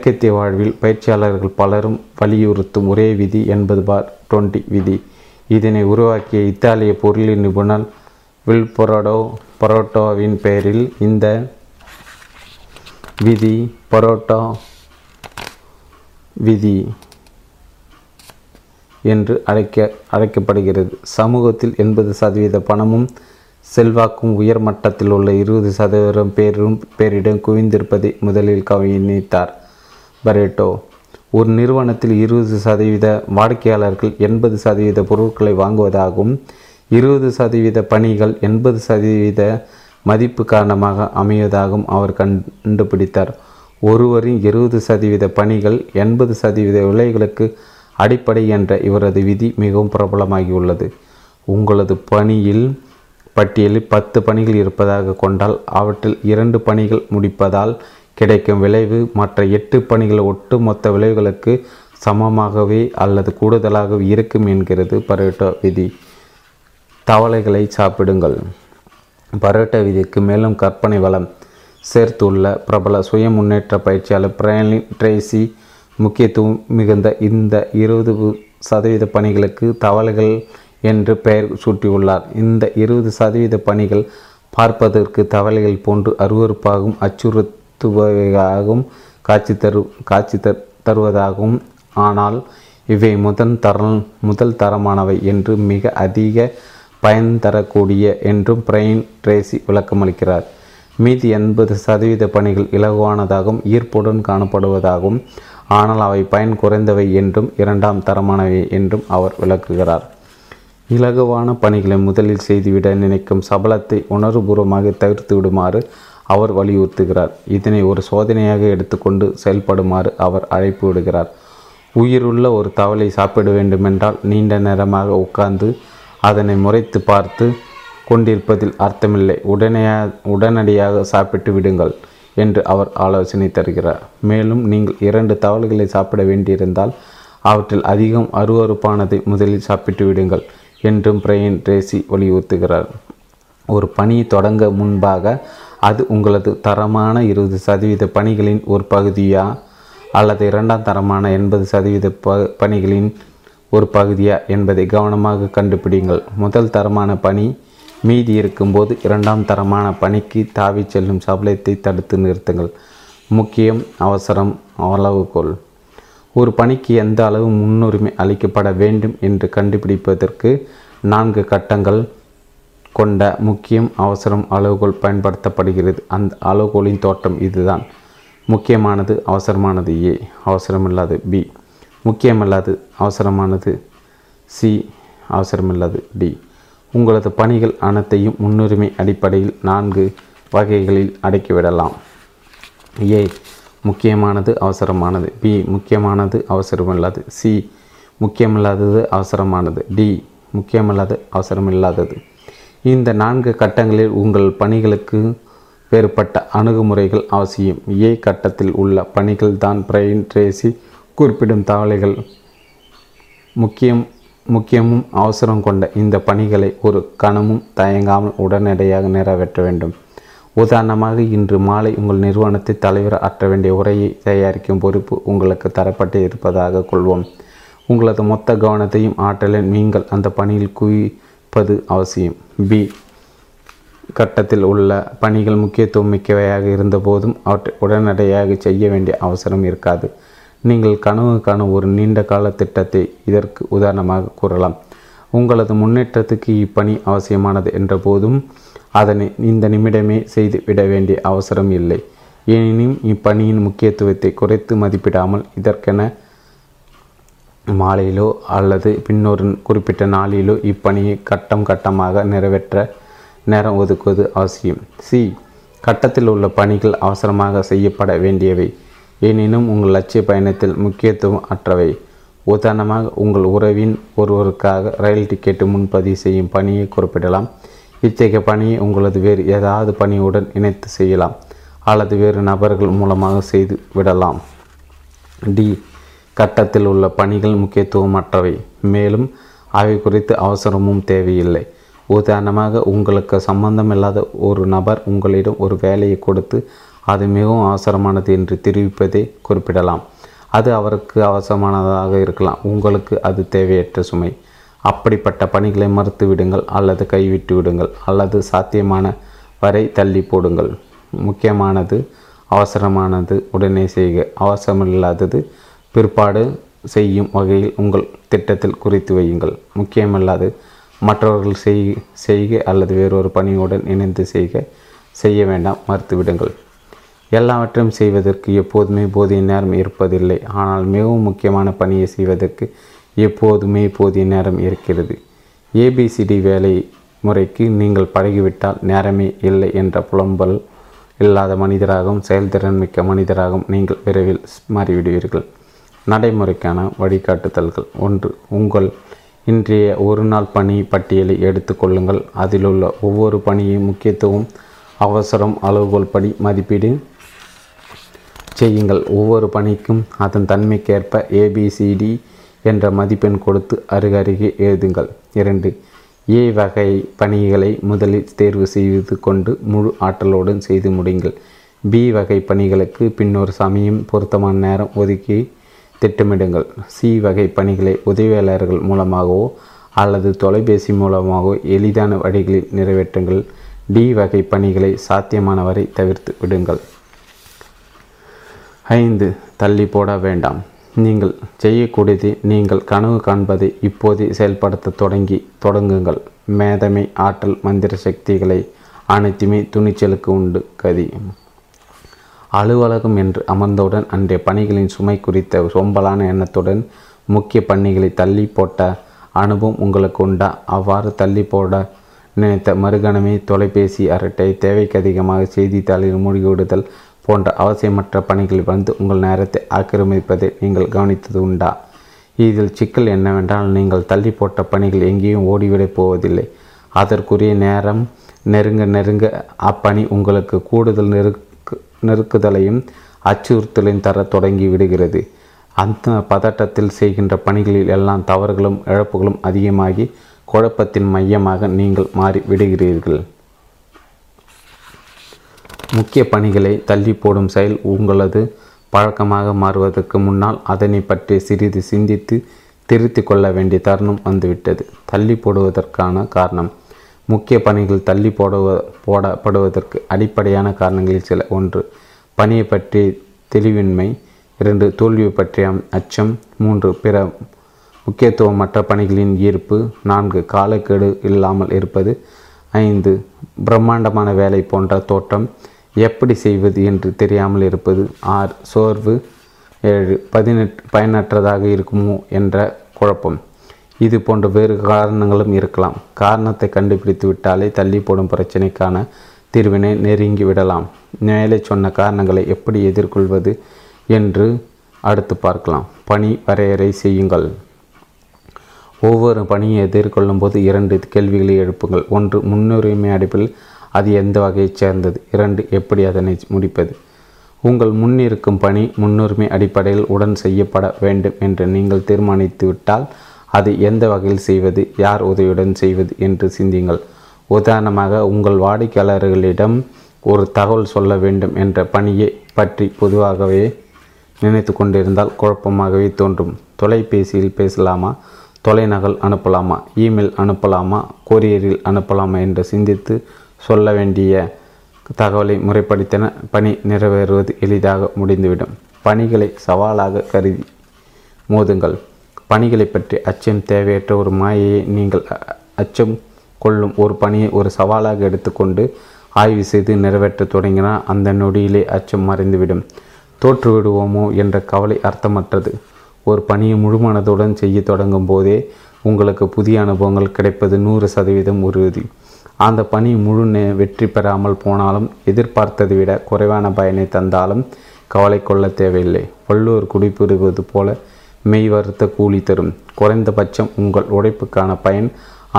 இயற்கத்திய வாழ்வில் பயிற்சியாளர்கள் பலரும் வலியுறுத்தும் ஒரே விதி 80/20 விதி. இதனை உருவாக்கிய இத்தாலிய பொருளின் நிபுணர் வில்ஃப்ரெடோ பரேடோவின் பெயரில் இந்த விதி பரோட்டோ விதி என்று அழைக்கப்படுகிறது. சமூகத்தில் 80% பணமும் செல்வாக்கும் உயர் மட்டத்தில் உள்ள 20% பேரிடம் குவிந்திருப்பதை முதலில் கவனித்தார் பரேட்டோ. ஒரு நிறுவனத்தில் 20% வாடிக்கையாளர்கள் 80% பொருட்களை வாங்குவதாகவும் 20% பணிகள் 80% மதிப்பு காரணமாக அமைவதாகவும் அவர் கண்டுபிடித்தார். ஒருவரின் 20% பணிகள் 80% விலைகளுக்கு அடிப்படை என்ற இவரது விதி மிகவும் பிரபலமாகியுள்ளது. உங்களது பணியில் பட்டியலில் 10 பணிகள் இருப்பதாக கொண்டால் அவற்றில் 2 பணிகள் முடிப்பதால் கிடைக்கும் விளைவு மற்ற 8 பணிகள் ஒட்டு மொத்த விளைவுகளுக்கு சமமாகவே அல்லது கூடுதலாகவே இருக்கும் என்கிறது பரேட்டோ விதி. தவளைகளை சாப்பிடுங்கள். பரேட்டோ விதிக்கு மேலும் கற்பனை வளம் சேர்த்துள்ள பிரபல சுய முன்னேற்ற பயிற்சியாளர் பிரையன் ட்ரேசி முக்கியத்துவம் மிகுந்த இந்த 20% பணிகளுக்கு தவளைகள் என்று பெயர் சூட்டியுள்ளார். இந்த 20% பணிகள் பார்ப்பதற்கு தவளைகள் போன்று அருவறுப்பாகவும் அச்சுறுத்துவதாகவும் காட்சி தருவதாகவும் ஆனால் இவை முதல் தரமானவை என்று மிக அதிக பயன் தரக்கூடிய என்றும் பிரையன் ட்ரேசி விளக்கமளிக்கிறார். மீதி 80% பணிகள் இலகுவானதாகவும் ஈர்ப்புடன் காணப்படுவதாகவும் ஆனால் அவை பயன் குறைந்தவை என்றும் 2ஆம் தரமானவை என்றும் அவர் விளக்குகிறார். இலகுவான பணிகளை முதலில் செய்துவிட நினைக்கும் சபலத்தை உணர்வுபூர்வமாக தவிர்த்து விடுமாறு அவர் வலியுறுத்துகிறார். இதனை ஒரு சோதனையாக எடுத்துக்கொண்டு செயல்படுமாறு அவர் அழைப்பு விடுகிறார். உயிருள்ள ஒரு தவளை சாப்பிட வேண்டுமென்றால் நீண்ட நேரமாக உட்கார்ந்து அதனை முறைத்து பார்த்து கொண்டிருப்பதில் அர்த்தமில்லை, உடனடியாக சாப்பிட்டு விடுங்கள் என்று அவர் ஆலோசனை தருகிறார். மேலும் நீங்கள் 2 தவளைகளை சாப்பிட வேண்டியிருந்தால் அவற்றில் அதிகம் அருவறுப்பானதை முதலில் சாப்பிட்டு விடுங்கள் என்றும் பிரையன் ட்ரேசி வலியுறுத்துகிறார். ஒரு பணியை தொடங்க முன்பாக அது உங்களது தரமான 20% பணிகளின் ஒரு பகுதியா அல்லது 2ஆம் தரமான 80% பணிகளின் ஒரு பகுதியா என்பதை கவனமாக கண்டுபிடிங்கள். முதல் தரமான பணி மீதி இருக்கும்போது 2ஆம் தரமான பணிக்கு தாவி செல்லும் சபலத்தை தடுத்து நிறுத்துங்கள். முக்கியம், அவசரம், அளவுகோல். ஒரு பணிக்கு எந்த அளவு முன்னுரிமை அளிக்கப்பட வேண்டும் என்று கண்டுபிடிப்பதற்கு 4 கட்டங்கள் கொண்ட முக்கியம், அவசரம், அளவுகோல் பயன்படுத்தப்படுகிறது. அந்த அளவுகோலின் தோற்றம் இதுதான். முக்கியமானது அவசரமானது ஏ, அவசரமில்லாது பி, முக்கியமில்லாது அவசரமானது சி, அவசரமில்லாது டி. உங்களது பணிகள் அனைத்தையும் முன்னுரிமை அடிப்படையில் 4 வகைகளில் அடக்கிவிடலாம். ஏ, முக்கியமானது அவசரமானது, பி, முக்கியமானது அவசரமில்லாது, சி, முக்கியமில்லாதது அவசரமானது, டி, முக்கியமில்லாத அவசரமில்லாதது. இந்த 4 கட்டங்களில் உங்கள் பணிகளுக்கு வேறுபட்ட அணுகுமுறைகள் அவசியம். ஏ கட்டத்தில் உள்ள பணிகள் தான் பிரையன் ட்ரேசி குறிப்பிடும் தவளைகள். முக்கியமும் அவசரம் கொண்ட இந்த பணிகளை ஒரு கணமும் தயங்காமல் உடனடியாக நிறைவேற்ற வேண்டும். உதாரணமாக, இன்று மாலை உங்கள் நிறுவனத்தை தலைவர் ஆற்ற வேண்டிய உரையை தயாரிக்கும் பொறுப்பு உங்களுக்கு தரப்பட்டு இருப்பதாக கொள்வோம். உங்களது மொத்த கவனத்தையும் ஆற்றலையும் நீங்கள் அந்த பணியில் குவிப்பது அவசியம். பி கட்டத்தில் உள்ள பணிகள் முக்கியத்துவம் மிக்கவையாக இருந்தபோதும் அவற்றை உடனடியாக செய்ய வேண்டிய அவசரம் இருக்காது. நீங்கள் கனவுக்கான ஒரு நீண்ட கால திட்டத்தை இதற்கு உதாரணமாக கூறலாம். உங்களது முன்னேற்றத்துக்கு இப்பணி அவசியமானது என்ற போதும் அதனை இந்த நிமிடமே செய்து விட வேண்டிய அவசரம் இல்லை. எனினும் இப்பணியின் முக்கியத்துவத்தை குறைத்து மதிப்பிடாமல் இதற்கென மாலையிலோ அல்லது பின்னொரு குறிப்பிட்ட நாளிலோ இப்பணியை கட்டம் கட்டமாக நிறைவேற்ற நேரம் ஒதுக்குவது அவசியம். சி கட்டத்தில் உள்ள பணிகள் அவசரமாக செய்யப்பட வேண்டியவை, எனினும் உங்கள் லட்சிய பயணத்தில் முக்கியத்துவம் அற்றவை. உதாரணமாக, உங்கள் உறவின் ஒருவருக்காக ரயில் டிக்கெட்டு முன்பதிவு செய்யும் பணியை குறிப்பிடலாம். இத்தகைய பணியை உங்களது வேறு ஏதாவது பணியுடன் இணைத்து செய்யலாம் அல்லது வேறு நபர்கள் மூலமாக செய்து விடலாம். டி கட்டத்தில் உள்ள பணிகள் முக்கியத்துவமற்றவை, மேலும் அவை குறித்து அவசரமும் தேவையில்லை. உதாரணமாக, உங்களுக்கு சம்பந்தமில்லாத ஒரு நபர் உங்களிடம் ஒரு வேலையை கொடுத்து அது மிகவும் அவசரமானது என்று தெரிவிப்பதை குறிப்பிடலாம். அது அவருக்கு அவசரமானதாக இருக்கலாம், உங்களுக்கு அது தேவையற்ற சுமை. அப்படிப்பட்ட பணிகளை மறுத்து விடுங்கள் அல்லது கைவிட்டு விடுங்கள் அல்லது சாத்தியமான வரை தள்ளி போடுங்கள். முக்கியமானது அவசரமானது உடனே செய்க, அவசரமில்லாதது பிற்பாடு செய்யும் வகையில் உங்கள் திட்டத்தில் குறித்து வையுங்கள். முக்கியமில்லாது மற்றவர்கள் செய்க அல்லது வேறொரு பணியுடன் இணைந்து செய்ய வேண்டாம், மறுத்துவிடுங்கள். எல்லாவற்றையும் செய்வதற்கு எப்போதுமே போதிய நேரம் இருப்பதில்லை, ஆனால் மிகவும் முக்கியமான பணியை செய்வதற்கு எப்போதுமே போதிய நேரம் இருக்கிறது. ஏபிசிடி வேலை முறைக்கு நீங்கள் பழகிவிட்டால் நேரமே இல்லை என்ற புலம்பல் இல்லாத மனிதராகவும் செயல்திறன் மிக்க மனிதராகவும் நீங்கள் விரைவில் மாறிவிடுவீர்கள். நடைமுறைக்கான வழிகாட்டுதல்கள். 1. உங்கள் இன்றைய ஒரு நாள் பணி பட்டியலை எடுத்துக்கொள்ளுங்கள். அதிலுள்ள ஒவ்வொரு பணியும் முக்கியத்துவம் அவசரம் அளவுகோல் படி மதிப்பீடு செய்யுங்கள். ஒவ்வொரு பணிக்கும் அதன் தன்மைக்கேற்ப ஏபிசிடி என்ற மதிப்பெண் கொடுத்து அருகருகே எழுதுங்கள். 2. ஏ வகை பணிகளை முதலில் தேர்வு செய்து கொண்டு முழு ஆற்றலுடன் செய்து முடிங்கள். பி வகை பணிகளுக்கு பின்னொரு சமயம் பொருத்தமான நேரம் ஒதுக்கி திட்டமிடுங்கள். சி வகை பணிகளை உதவியாளர்கள் மூலமாகவோ அல்லது தொலைபேசி மூலமாகவோ எளிதான வழிகளில் நிறைவேற்றுங்கள். டி வகை பணிகளை சாத்தியமான வரை தவிர்த்து விடுங்கள். 5. தள்ளி போட வேண்டாம். நீங்கள் செய்யக்கூடியதை நீங்கள் கனவு காண்பதை இப்போதே செயல்படுத்த தொடங்குங்கள். மேதமை ஆற்றல் மந்திர சக்திகளை அனைத்துமே துணிச்சலுக்கு உண்டு. கதி அலுவலகம் என்று அமர்ந்தவுடன் அன்றைய பணிகளின் சுமை குறித்த சோம்பலான எண்ணத்துடன் முக்கிய பணிகளை தள்ளி போட்ட அனுபவம் உங்களுக்கு உண்டா? அவ்வாறு தள்ளி போட நினைத்த மறுகணமே தொலைபேசி அரட்டை, தேவைக்கு அதிகமாக செய்தித்தாளில் மூழ்கிவிடுதல் போன்ற அவசியமற்ற பணிகள் வந்து உங்கள் நேரத்தை ஆக்கிரமிப்பதை நீங்கள் கவனித்தது உண்டா? இதில் சிக்கல் என்னவென்றால், நீங்கள் தள்ளி போட்ட பணிகள் எங்கேயும் ஓடிவிடப் போவதில்லை. அதற்குரிய நேரம் நெருங்க நெருங்க அப்பணி உங்களுக்கு கூடுதல் நெருக்குதலையும் அச்சுறுத்தலையும் தர தொடங்கி விடுகிறது. அந்த பதட்டத்தில் செய்கின்ற பணிகளில் எல்லாம் தவறுகளும் இழப்புகளும் அதிகமாகி குழப்பத்தின் மையமாக நீங்கள் மாறி விடுகிறீர்கள். முக்கிய பணிகளை தள்ளி போடும் செயல் உங்களது பழக்கமாக மாறுவதற்கு முன்னால் அதனை பற்றி சிறிது சிந்தித்து திருத்தி கொள்ள வேண்டிய தருணம் வந்துவிட்டது. தள்ளி போடுவதற்கான காரணம். முக்கிய பணிகள் தள்ளி போடப்படுவதற்கு அடிப்படையான காரணங்களில் சில. 1. பணியை பற்றிய தெளிவின்மை. 2. தோல்வியை பற்றிய அச்சம். 3. பிற முக்கியத்துவமற்ற பணிகளின் ஈர்ப்பு. 4. காலக்கெடு இல்லாமல் இருப்பது. 5. பிரம்மாண்டமான வேலை போன்ற தோற்றம், எப்படி செய்வது என்று தெரியாமல் இருப்பது. 6. சோர்வு. 7. பயனற்றதாக இருக்குமோ என்ற குழப்பம். இது போன்ற வேறு காரணங்களும் இருக்கலாம். காரணத்தை கண்டுபிடித்து விட்டாலே தள்ளி போடும் பிரச்சனைக்கான தீர்வினை நெருங்கி விடலாம். மேலே சொன்ன காரணங்களை எப்படி எதிர்கொள்வது என்று அடுத்து பார்க்கலாம். பணி வரையறை செய்யுங்கள். ஒவ்வொரு பணியை எதிர்கொள்ளும் போது 2 கேள்விகளை எழுப்புங்கள். 1. முன்னுரிமை அடிப்பில் அது எந்த வகையைச் சேர்ந்தது? 2. எப்படி அதனை முடிப்பது? உங்கள் முன்னிருக்கும் பணி முன்னுரிமை அடிப்படையில் உடன் செய்யப்பட வேண்டும் என்று நீங்கள் தீர்மானித்துவிட்டால் அது எந்த வகையில் செய்வது, யார் உதவியுடன் செய்வது என்று சிந்தியுங்கள். உதாரணமாக, உங்கள் வாடிக்கையாளர்களிடம் ஒரு தகவல் சொல்ல வேண்டும் என்ற பணியை பற்றி பொதுவாகவே நினைத்து கொண்டிருந்தால் குழப்பமாகவே தோன்றும். தொலைபேசியில் பேசலாமா, தொலைநகல் அனுப்பலாமா, இமெயில் அனுப்பலாமா, கொரியரில் அனுப்பலாமா என்று சிந்தித்து சொல்ல வேண்டிய தகவலை முறைப்படுத்தின பணி நிறைவேறுவது எளிதாக முடிந்துவிடும். பணிகளை சவாலாக கருதி மோதுங்கள். பணிகளை பற்றி அச்சம் தேவையற்ற ஒரு மாயையை. நீங்கள் அச்சம் கொள்ளும் ஒரு பணியை ஒரு சவாலாக எடுத்துக்கொண்டு ஆய்வு செய்து நிறைவேற்ற தொடங்கினால் அந்த நொடியிலே அச்சம் மறைந்துவிடும். தோற்றுவிடுவோமோ என்ற கவலை அர்த்தமற்றது. ஒரு பணியை முழுமனதுடன் செய்ய தொடங்கும் போதே உங்களுக்கு புதிய அனுபவங்கள் கிடைப்பது 100% உறுதி. அந்த பணி முழு வெற்றி பெறாமல் போனாலும் எதிர்பார்த்ததை விட குறைவான பயனை தந்தாலும் கவலை கொள்ள தேவையில்லை. வள்ளுவர் குடிபெறுவது போல மெய் வருத்த கூலி தரும். குறைந்தபட்சம் உங்கள் உழைப்புக்கான பயன்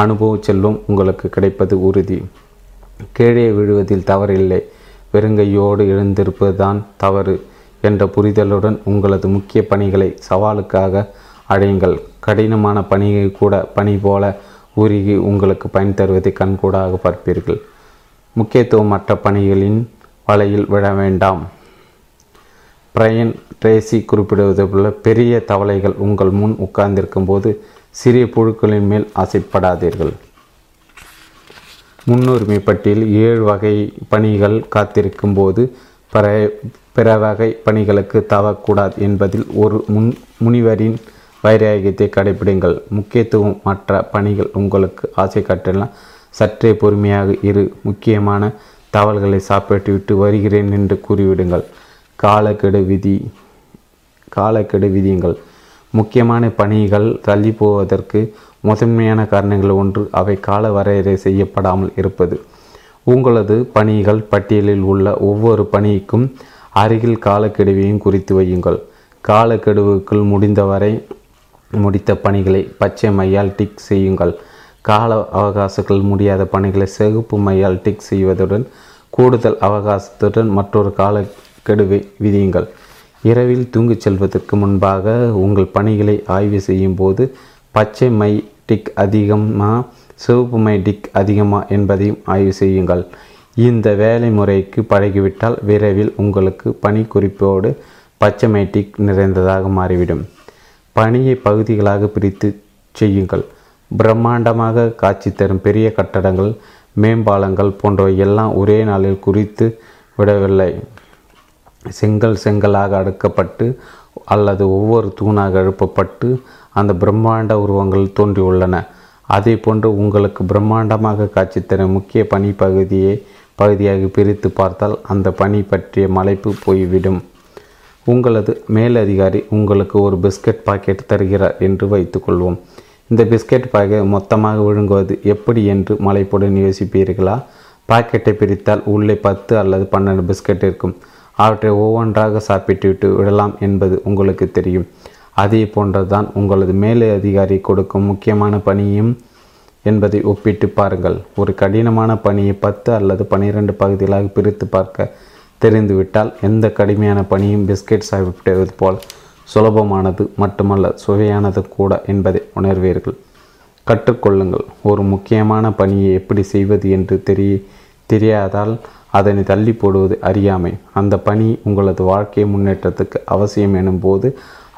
அனுபவ செல்வம் உங்களுக்கு கிடைப்பது உறுதி. கீழே விழுவதில் தவறில்லை, வெறுங்கையோடு எழுந்திருப்பதுதான் தவறு என்ற புரிதலுடன் உங்களது முக்கிய பணிகளை சவாலுக்காக அடையுங்கள். கடினமான பணியை கூட பணி போல உருகி உங்களுக்கு பயன் தருவதை கண்கூடாக பார்ப்பீர்கள். முக்கியத்துவமற்ற பணிகளின் வலையில் விட வேண்டாம். பிரையன் ட்ரேசி குறிப்பிடுவது போல பெரிய தவளைகள் உங்கள் முன் உட்கார்ந்திருக்கும் போது சிறிய புழுக்களின் மேல் ஆசைப்படாதீர்கள். முன்னுரிமை பட்டியல் 7 வகை பணிகள் காத்திருக்கும் போது பிற வகை பணிகளுக்கு தவக்கூடாது என்பதில் ஒரு முனிவரின் வைராகியத்தை கடைபிடிங்கள். முக்கியத்துவம் மற்ற பணிகள் உங்களுக்கு ஆசை காட்டலாம். சற்றே பொறுமையாக இரு. முக்கியமான தவல்களை சாப்பிட்டுவிட்டு வருகிறேன் என்று கூறிவிடுங்கள். காலக்கெடு விதியுங்கள். முக்கியமான பணிகள் தள்ளி போவதற்கு முதன்மையான காரணங்கள் 1, அவை கால வரையறை செய்யப்படாமல் இருப்பது. உங்களது பணிகள் பட்டியலில் உள்ள ஒவ்வொரு பணிக்கும் அருகில் காலக்கெடுவையும் குறித்து வையுங்கள். காலக்கெடுவுக்குள் முடிந்தவரை முடித்த பணிகளை பச்சை மையால் டிக் செய்யுங்கள். கால அவகாசங்கள் முடியாத பணிகளை சிவப்பு மையால் டிக் செய்வதுடன் கூடுதல் அவகாசத்துடன் மற்றொரு காலக்கெடுவை விதியுங்கள். இரவில் தூங்கிச் செல்வதற்கு முன்பாக உங்கள் பணிகளை ஆய்வு செய்யும் போது பச்சை மை டிக் அதிகமா சிவப்பு மை டிக் அதிகமா என்பதையும் ஆய்வு செய்யுங்கள். இந்த வேலை முறைக்கு பழகிவிட்டால் விரைவில் உங்களுக்கு பணி குறிப்போடு பச்சை மை டிக் நிறைந்ததாக மாறிவிடும். பணியை பகுதிகளாக பிரித்து செய்யுங்கள். பிரம்மாண்டமாக காட்சி தரும் பெரிய கட்டடங்கள், மேம்பாலங்கள் போன்றவை எல்லாம் ஒரே நாளில் குறித்து விடவில்லை. செங்கலாக அடுக்கப்பட்டு அல்லது ஒவ்வொரு தூணாக எழுப்பப்பட்டு அந்த பிரம்மாண்ட உருவங்கள் தோன்றியுள்ளன. அதே போன்று உங்களுக்கு பிரம்மாண்டமாக காட்சி தரும் முக்கிய பணி பகுதியாக பிரித்து பார்த்தால் அந்த பணி பற்றிய மலைப்பு போய்விடும். உங்களது மேலதிகாரி உங்களுக்கு ஒரு பிஸ்கட் பாக்கெட் தருகிறார் என்று வைத்துக்கொள்வோம். இந்த பிஸ்கட் பாக்கெட் மொத்தமாக விழுங்குவது எப்படி என்று மலைப்புடன் யோசிப்பீர்களா? பாக்கெட்டை பிரித்தால் உள்ளே 10 அல்லது 12 பிஸ்கட் இருக்கும். அவற்றை ஒவ்வொன்றாக சாப்பிட்டுவிட்டு விடலாம் என்பது உங்களுக்கு தெரியும். அதே போன்றதான் உங்களது மேலே அதிகாரி கொடுக்கும் முக்கியமான பணியும் என்பதை ஒப்பிட்டு பாருங்கள். ஒரு கடினமான பணியை 10 அல்லது 12 பகுதிகளாக பிரித்து பார்க்க தெரிந்துவிட்டால் எந்த கடுமையான பணியும் பிஸ்கெட் சாப்பிடுவது போல் சுலபமானது மட்டுமல்ல, சுவையானது கூட என்பதை உணர்வீர்கள். கற்றுக்கொள்ளுங்கள். ஒரு முக்கியமான பணியை எப்படி செய்வது என்று தெரியாதால் அதனை தள்ளி போடுவது அறியாமை. அந்த பணி உங்களது வாழ்க்கை முன்னேற்றத்துக்கு அவசியம் எனும் போது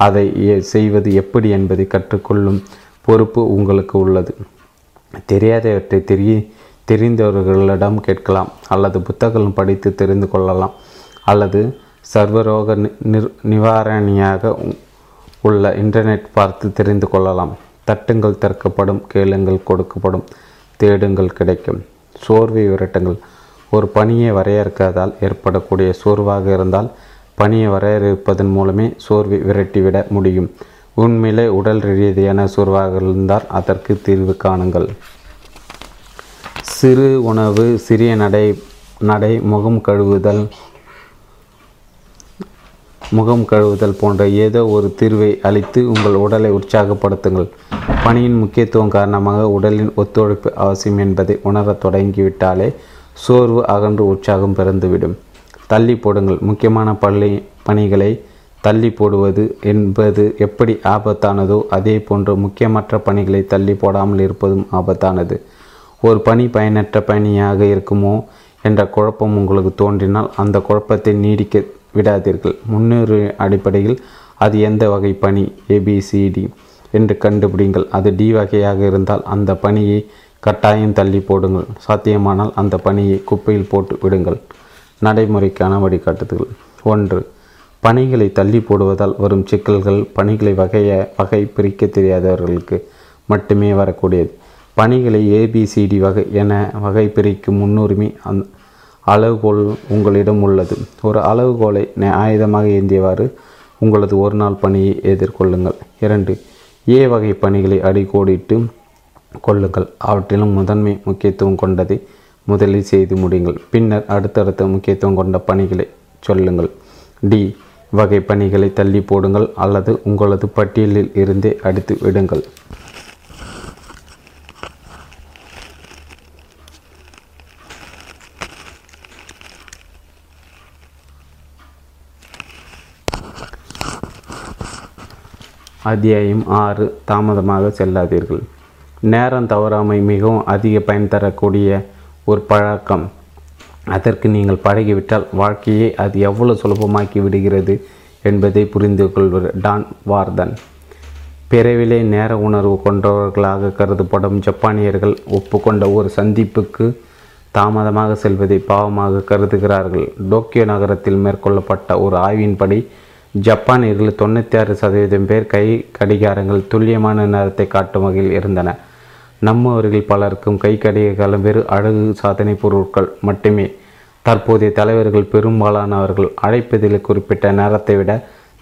அதை செய்வது எப்படி என்பதை கற்றுக்கொள்ளும் பொறுப்பு உங்களுக்கு உள்ளது. தெரியாதவற்றை தெரிந்தவர்களிடம் கேட்கலாம், அல்லது புத்தகம் படித்து தெரிந்து கொள்ளலாம், அல்லது சர்வரோக நிவாரணியாக உள்ள இன்டர்நெட் பார்த்து தெரிந்து கொள்ளலாம். தட்டுங்கள் திறக்கப்படும், கேளுங்கள் கொடுக்கப்படும், தேடுங்கள் கிடைக்கும். சோர்வை விரட்டுங்கள். ஒரு பணியை வரையறுக்காதால் ஏற்படக்கூடிய சோர்வாக இருந்தால் பணியை வரையறுப்பதன் மூலமே சோர்வை விரட்டிவிட முடியும். உண்மையிலே உடல் ரீதியான சோர்வாக இருந்தால் அதற்கு தீர்வு காணுங்கள். சிறு உணவு, சிறிய நடை, முகம் கழுவுதல் போன்ற ஏதோ ஒரு தீர்வை அளித்து உங்கள் உடலை உற்சாகப்படுத்துங்கள். பணியின் முக்கியத்துவம் காரணமாக உடலின் ஒத்துழைப்பு அவசியம் என்பதை உணரத் தொடங்கிவிட்டாலே சோர்வு அகன்று உற்சாகம் பிறந்துவிடும். தள்ளி போடுங்கள். முக்கியமான பணிகளை தள்ளி போடுவது என்பது எப்படி ஆபத்தானதோ அதே போன்று முக்கியமற்ற பணிகளை தள்ளி போடாமல் இருப்பதும் ஆபத்தானது. ஒரு பணி பயனற்ற பணியாக இருக்குமோ என்ற குழப்பம் உங்களுக்கு தோன்றினால் அந்த குழப்பத்தை நீடிக்க விடாதீர்கள். முன்னுரிமை அடிப்படையில் அது எந்த வகை பணி ABCD என்று கண்டுபிடிங்கள். அது D வகையாக இருந்தால் அந்த பணியை கட்டாயம் தள்ளி போடுங்கள். சாத்தியமானால் அந்த பணியை குப்பையில் போட்டு விடுங்கள். நடைமுறைக்கான வழிகாட்டுதல். 1. பணிகளை தள்ளி போடுவதால் வரும் சிக்கல்கள் பணிகளை வகை பிரிக்க தெரியாதவர்களுக்கு மட்டுமே வரக்கூடியது. பணிகளை ABCD வகை என வகை பிரிக்கும் முன்னுரிமை அளவுகோல் உங்களிடம் உள்ளது. ஒரு அளவுகோலை ஆயுதமாக ஏந்தியவாறு உங்களது ஒரு நாள் பணியை எதிர்கொள்ளுங்கள். 2. A வகை பணிகளை அடிக்கோடிட்டு கொள்ளுங்கள். அவற்றிலும் முதன்மை முக்கியத்துவம் கொண்டதை முதலில் செய்து முடியுங்கள். பின்னர் அடுத்தடுத்த முக்கியத்துவம் கொண்ட பணிகளை சொல்லுங்கள். D வகை பணிகளை தள்ளி போடுங்கள் அல்லது உங்களது பட்டியலில் இருந்தே அடித்து விடுங்கள். அத்தியாயம் 6. தாமதமாக செல்லாதீர்கள். நேரம் தவறாமை மிகவும் அதிக பயன் தரக்கூடிய ஒரு பழக்கம். அதற்கு நீங்கள் பழகிவிட்டால் வாழ்க்கையை அது எவ்வளவு சுலபமாக்கி விடுகிறது என்பதை புரிந்து கொள்வது. டான் வார்தன். பிறவிலே நேர உணர்வு கொண்டவர்களாக கருதப்படும் ஜப்பானியர்கள் ஒப்புக்கொண்ட ஒரு சந்திப்புக்கு தாமதமாக செல்வதை பாவமாக கருதுகிறார்கள். டோக்கியோ நகரத்தில் மேற்கொள்ளப்பட்ட ஒரு ஆய்வின்படி ஜப்பானியர்கள் 96% பேர் கை கடிகாரங்கள் துல்லியமான நேரத்தை காட்டும் வகையில் இருந்தன. நம்மவர்கள் பலருக்கும் கை கடிகாரம் வெறும் அழகு சாதனை பொருட்கள் மட்டுமே. தற்போதைய தலைவர்கள் பெரும்பாலானவர்கள் அழைப்பதில் குறிப்பிட்ட நேரத்தை விட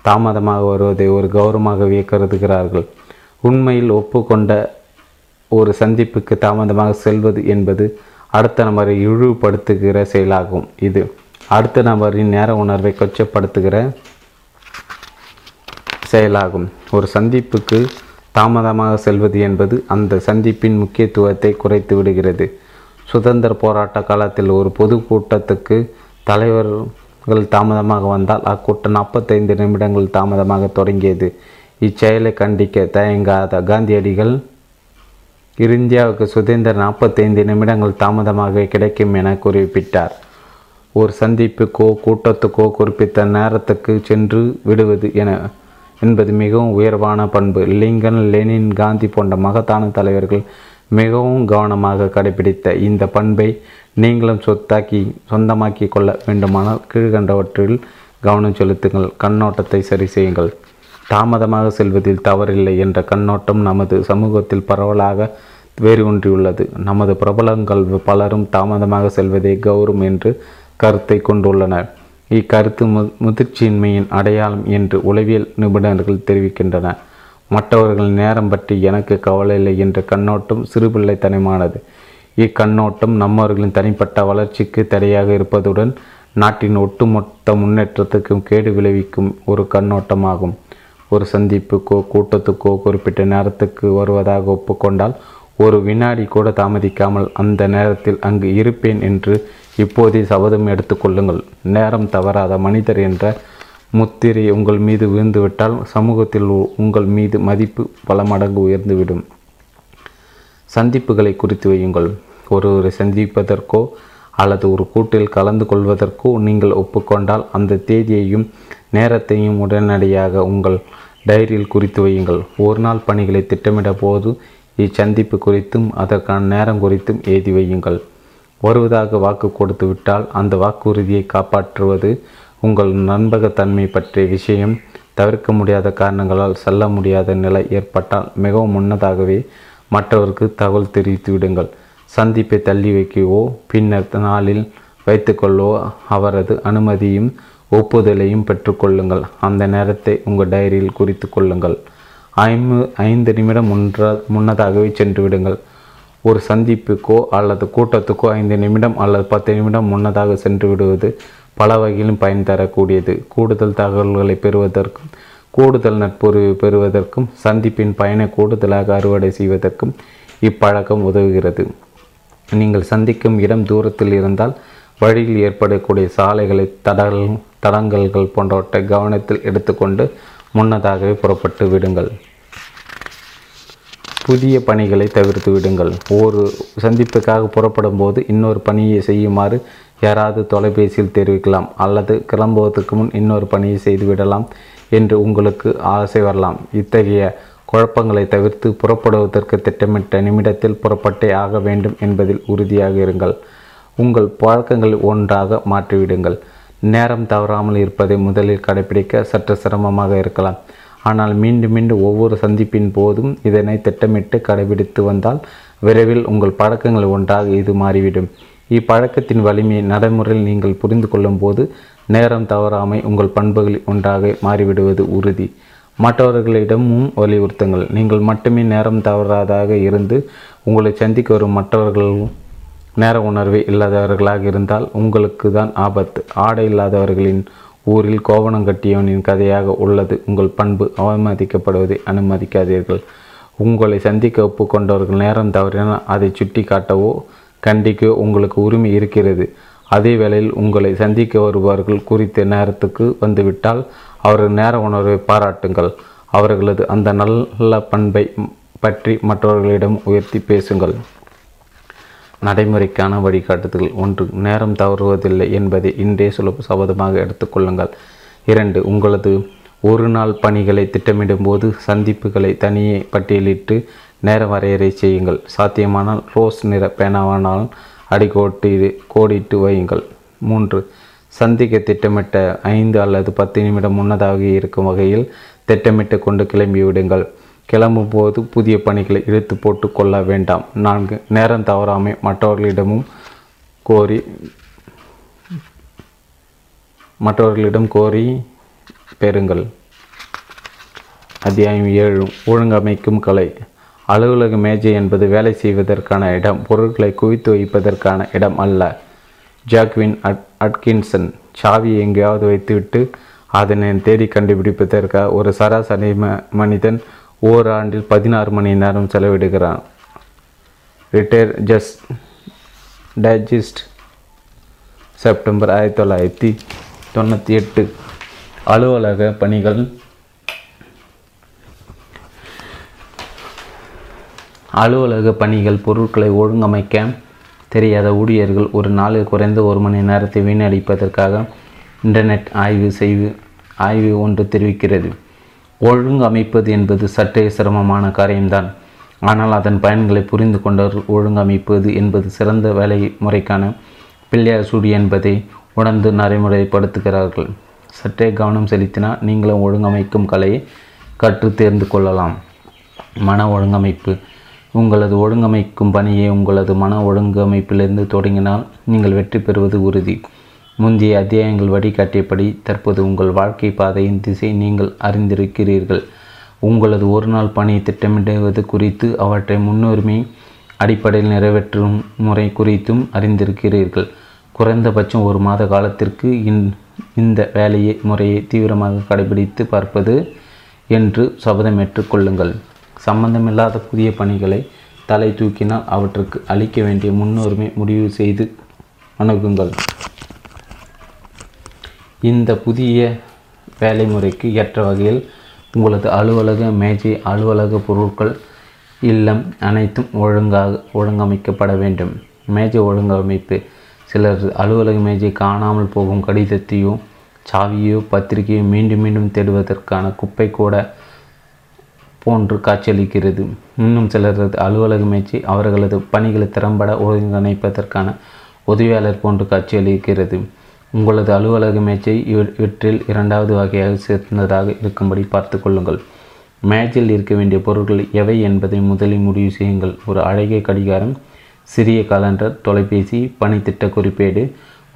தாமதமாக வருவதை ஒரு கௌரவமாகவே கருதுகிறார்கள். உண்மையில் ஒப்புக்கொண்ட ஒரு சந்திப்புக்கு தாமதமாக செல்வது என்பது அடுத்த நபரை இழிவுபடுத்துகிற செயலாகும். இது அடுத்த நபரின் நேர உணர்வை கொச்சப்படுத்துகிற செயலாகும். ஒரு சந்திப்புக்கு தாமதமாக செல்வது என்பது அந்த சந்திப்பின் முக்கியத்துவத்தை குறைத்து விடுகிறது. சுதந்திர போராட்ட காலத்தில் ஒரு பொது கூட்டத்துக்கு தலைவர்கள் தாமதமாக வந்தால் அக்கூட்டம் 45 நிமிடங்கள் தாமதமாக தொடங்கியது. இச்செயலை கண்டிக்க தயங்காத காந்தியடிகள் இந்தியாவுக்கு சுதந்திர 45 நிமிடங்கள் தாமதமாகவே கிடைக்கும் என குறிப்பிட்டார். ஒரு சந்திப்புக்கோ கூட்டத்துக்கோ குறிப்பிட்ட நேரத்துக்கு சென்று விடுவது என்பது மிகவும் உயர்வான பண்பு. லிங்கன், லெனின், காந்தி போன்ற மகத்தான தலைவர்கள் மிகவும் கவனமாக கடைபிடித்த இந்த பண்பை நீங்களும் சொந்தமாக்கி கொள்ள வேண்டுமானால் கீழ்கண்டவற்றில் கவனம் செலுத்துங்கள். கண்ணோட்டத்தை சரி செய்யுங்கள். தாமதமாக செல்வதில் தவறில்லை என்ற கண்ணோட்டம் நமது சமூகத்தில் பரவலாக வேரூன்றியுள்ளது. நமது பிரபலங்கள் பலரும் தாமதமாக செல்வதே கௌரவம் என்று கருத்தை கொண்டுள்ளனர். இக்கருத்து முதிர்ச்சியின்மையின் அடையாளம் என்று உளவியல் நிபுணர்கள் தெரிவிக்கின்றனர். மற்றவர்கள் நேரம் பற்றி எனக்கு கவலை இல்லை என்ற கண்ணோட்டம் சிறுபிள்ளைத்தனமானது. இக்கண்ணோட்டம் நம்மவர்களின் தனிப்பட்ட வளர்ச்சிக்கு தடையாக இருப்பதுடன் நாட்டின் ஒட்டுமொத்த முன்னேற்றத்துக்கும் கேடு விளைவிக்கும் ஒரு கண்ணோட்டமாகும். ஒரு சந்திப்புக்கோ கூட்டத்துக்கோ குறிப்பிட்ட நேரத்துக்கு வருவதாக ஒப்புக்கொண்டால் ஒரு வினாடி கூட தாமதிக்காமல் அந்த நேரத்தில் அங்கு இருப்பேன் என்று இப்போதே சபதம் எடுத்துக்கொள்ளுங்கள். நேரம் தவறாத மனிதர் என்ற முத்திரை உங்கள் மீது விழுந்துவிட்டால் சமூகத்தில் உங்கள் மீது மதிப்பு பல மடங்கு உயர்ந்துவிடும். சந்திப்புகளை குறித்து வையுங்கள். ஒருவரை சந்திப்பதற்கோ அல்லது ஒரு கூட்டில் கலந்து கொள்வதற்கோ நீங்கள் ஒப்புக்கொண்டால் அந்த தேதியையும் நேரத்தையும் உடனடியாக உங்கள் டைரியில் குறித்து வையுங்கள். ஒரு நாள் பணிகளை திட்டமிட போது இச்சந்திப்பு குறித்தும் அதற்கான நேரம் குறித்தும் எழுதி வையுங்கள். வருவதாக வாக்கு கொடுத்து விட்டால் அந்த வாக்குறுதியை காப்பாற்றுவது உங்கள் நம்பகத்தன்மை பற்றிய விஷயம். தவிர்க்க முடியாத காரணங்களால் செல்ல முடியாத நிலை ஏற்பட்டால் மிகவும் முன்னதாகவே மற்றவருக்கு தகவல் தெரிவித்து விடுங்கள். சந்திப்பை தள்ளி வைக்கவோ பின்னர் நாளில் வைத்துக்கொள்ளவோ அவரது அனுமதியும் ஒப்புதலையும் பெற்றுக்கொள்ளுங்கள். அந்த நேரத்தை உங்கள் டைரியில் குறித்து கொள்ளுங்கள். 5 நிமிடம் முன்னதாகவே சென்று விடுங்கள். ஒரு சந்திப்புக்கோ அல்லது கூட்டத்துக்கோ 5 நிமிடம் அல்லது 10 நிமிடம் முன்னதாக சென்று விடுவது பல வகையிலும் பயன் தரக்கூடியது. கூடுதல் தகவல்களை பெறுவதற்கும் கூடுதல் நட்புறவை பெறுவதற்கும் சந்திப்பின் பயனை கூடுதலாக அறுவடை செய்வதற்கும் இப்பழக்கம் உதவுகிறது. நீங்கள் சந்திக்கும் இடம் தூரத்தில் இருந்தால் வழியில் ஏற்படக்கூடிய சாலைகளை தடங்கல்கள் போன்றவற்றை கவனத்தில் எடுத்துக்கொண்டு முன்னதாகவே புறப்பட்டு விடுங்கள். புதிய பணிகளை தவிர்த்து விடுங்கள். ஒரு சந்திப்புக்காக புறப்படும் போது இன்னொரு பணியை செய்யுமாறு யாராவது தொலைபேசியில் தெரிவிக்கலாம் அல்லது கிளம்புவதற்கு முன் இன்னொரு பணியை செய்துவிடலாம் என்று உங்களுக்கு ஆசை வரலாம். இத்தகைய குழப்பங்களை தவிர்த்து புறப்படுவதற்கு திட்டமிட்ட நிமிடத்தில் புறப்பட்டே ஆக வேண்டும் என்பதில் உறுதியாக இருங்கள். உங்கள் பழக்கங்களில் ஒன்றாக மாற்றிவிடுங்கள். நேரம் தவறாமல் இருப்பதை முதலில் கடைபிடிக்க சற்று சிரமமாக இருக்கலாம், ஆனால் மீண்டும் மீண்டும் ஒவ்வொரு சந்திப்பின் போதும் இதனை திட்டமிட்டு கடைபிடித்து வந்தால் விரைவில் உங்கள் பழக்கங்கள் ஒன்றாக இது மாறிவிடும். இப்பழக்கத்தின் வலிமையை நடைமுறையில் நீங்கள் புரிந்து கொள்ளும் போது நேரம் தவறாமை உங்கள் பண்புகளில் ஒன்றாக மாறிவிடுவது உறுதி. மற்றவர்களிடமும் வலியுறுத்துங்கள். நீங்கள் மட்டுமே நேரம் தவறாதாக இருந்து உங்களை சந்திக்க வரும் மற்றவர்கள் நேர உணர்வே இல்லாதவர்களாக இருந்தால் உங்களுக்கு தான் ஆபத்து. ஆடை இல்லாதவர்களின் ஊரில் கோவணங்கட்டியவனின் கதையாக உள்ளது. உங்கள் பண்பு அவமதிக்கப்படுவதை அனுமதிக்காதீர்கள். உங்களை சந்திக்க ஒப்புக்கொண்டவர்கள் நேரம் தவறினால் அதை சுட்டி காட்டவோ கண்டிக்கவோ உங்களுக்கு உரிமை இருக்கிறது. அதே வேளையில் உங்களை சந்திக்க வருபவர்கள் குறித்த நேரத்துக்கு வந்துவிட்டால் அவர்கள் நேர உணர்வை பாராட்டுங்கள். அவர்களது அந்த நல்ல பண்பை பற்றி மற்றவர்களிடம் உயர்த்தி பேசுங்கள். நடைமுறைக்கான வழிகாட்டுதல். ஒன்று, நேரம் தவறுவதில்லை என்பதை இன்றே சுலப சபதமாக எடுத்துக்கொள்ளுங்கள். 2, உங்களது ஒரு நாள் பணிகளை திட்டமிடும் போது சந்திப்புகளை தனியே பட்டியலிட்டு நேர வரையறை செய்யுங்கள். சாத்தியமானால் ரோஸ் நிற பேனாவானால் அடிக்கோட்டு கோடிட்டு வையுங்கள். 3, சந்திக்க திட்டமிட்ட 5 அல்லது 10 நிமிடம் முன்னதாக இருக்கும் வகையில் திட்டமிட்டு கொண்டு கிளம்பிவிடுங்கள். கிளம்பும் போது புதிய பணிகளை இழுத்து போட்டு கொள்ள வேண்டாம். 4, நேரம் தவறாமை மற்றவர்களிடம் கோரி பெறுங்கள். அத்தியாயம் 7, ஒழுங்கமைக்கும் கலை. அலுவலக மேஜை என்பது வேலை செய்வதற்கான இடம், பொருட்களை குவித்து வைப்பதற்கான இடம் அல்ல. Jacqueline Atkinson. சாவியை எங்கேயாவது வைத்துவிட்டு அதனை தேடி கண்டுபிடிப்பதற்காக ஒரு சராசரி மனிதன் ஓராண்டில் 16 மணி நேரம் செலவிடுகிறான். Retire digest, September 1998. அலுவலக பணிகள். பொருட்களை ஒழுங்கமைக்க தெரியாத ஊழியர்கள் ஒரு நாளில் குறைந்த 1 மணி நேரத்தை வீணடிப்பதற்காக இன்டர்நெட் ஆய்வு ஒன்று தெரிவிக்கிறது. ஒழுங்கமைப்பது என்பது சற்றே சிரமமான காரியம்தான், ஆனால் அதன் பயன்களை புரிந்து கொண்டவர்கள் ஒழுங்கமைப்பது என்பது சிறந்த வேலை முறைக்கான பிள்ளையார் சூடி என்பதை உணர்ந்து நடைமுறைப்படுத்துகிறார்கள். சற்றே கவனம் செலுத்தினால் நீங்களும் ஒழுங்கமைக்கும் கலையை கற்று தேர்ந்து கொள்ளலாம். மன ஒழுங்கமைப்பு. உங்களது ஒழுங்கமைக்கும் பணியை உங்களது மன ஒழுங்கமைப்பிலிருந்து தொடங்கினால் நீங்கள் வெற்றி பெறுவது உறுதி. முந்தைய அத்தியாயங்கள் வழிகாட்டியபடி தற்போது உங்கள் வாழ்க்கை பாதையின் திசை நீங்கள் அறிந்திருக்கிறீர்கள். உங்களது ஒரு நாள் பணியை திட்டமிடுவது குறித்து, அவற்றை முன்னுரிமை அடிப்படையில் நிறைவேற்றும் முறை குறித்தும் அறிந்திருக்கிறீர்கள். குறைந்தபட்சம் 1 மாத காலத்திற்கு இந்த வேலையை முறையை தீவிரமாக கடைபிடித்து பார்ப்பது என்று சபதம் ஏற்றுக்கொள்ளுங்கள். சம்பந்தமில்லாத புதிய பணிகளை தலை தூக்கினால் அவற்றுக்கு அளிக்க வேண்டிய முன்னுரிமை முடிவு செய்து அணுகுங்கள். இந்த புதிய வேலை முறைக்கு ஏற்ற வகையில் உங்களது அலுவலக மேஜை, அலுவலக பொருட்கள், இல்லம் அனைத்தும் ஒழுங்கமைக்கப்பட வேண்டும். மேஜை ஒழுங்கமைப்பு. சிலர் அலுவலக மேஜை காணாமல் போகும் கடிதத்தையோ சாவியோ பத்திரிகையோ மீண்டும் மீண்டும் தேடுவதற்கான குப்பை கூட போன்று காட்சியளிக்கிறது. இன்னும் சிலரது அலுவலக மேஜை அவர்களது பணிகளை திறம்பட ஒருங்கிணைப்பதற்கான உதவியாளர் போன்று காட்சியளிக்கிறது. உங்களது அலுவலக மேஜை இவற்றில் 2வது வகையாக சேர்ந்ததாக இருக்கும்படி பார்த்து கொள்ளுங்கள். மேஜையில் இருக்க வேண்டிய பொருட்கள் எவை என்பதை முதலில் முடிவு செய்யுங்கள். ஒரு அழகிய கடிகாரம், சிறிய காலண்டர், தொலைபேசி, பணித்திட்ட குறிப்பேடு,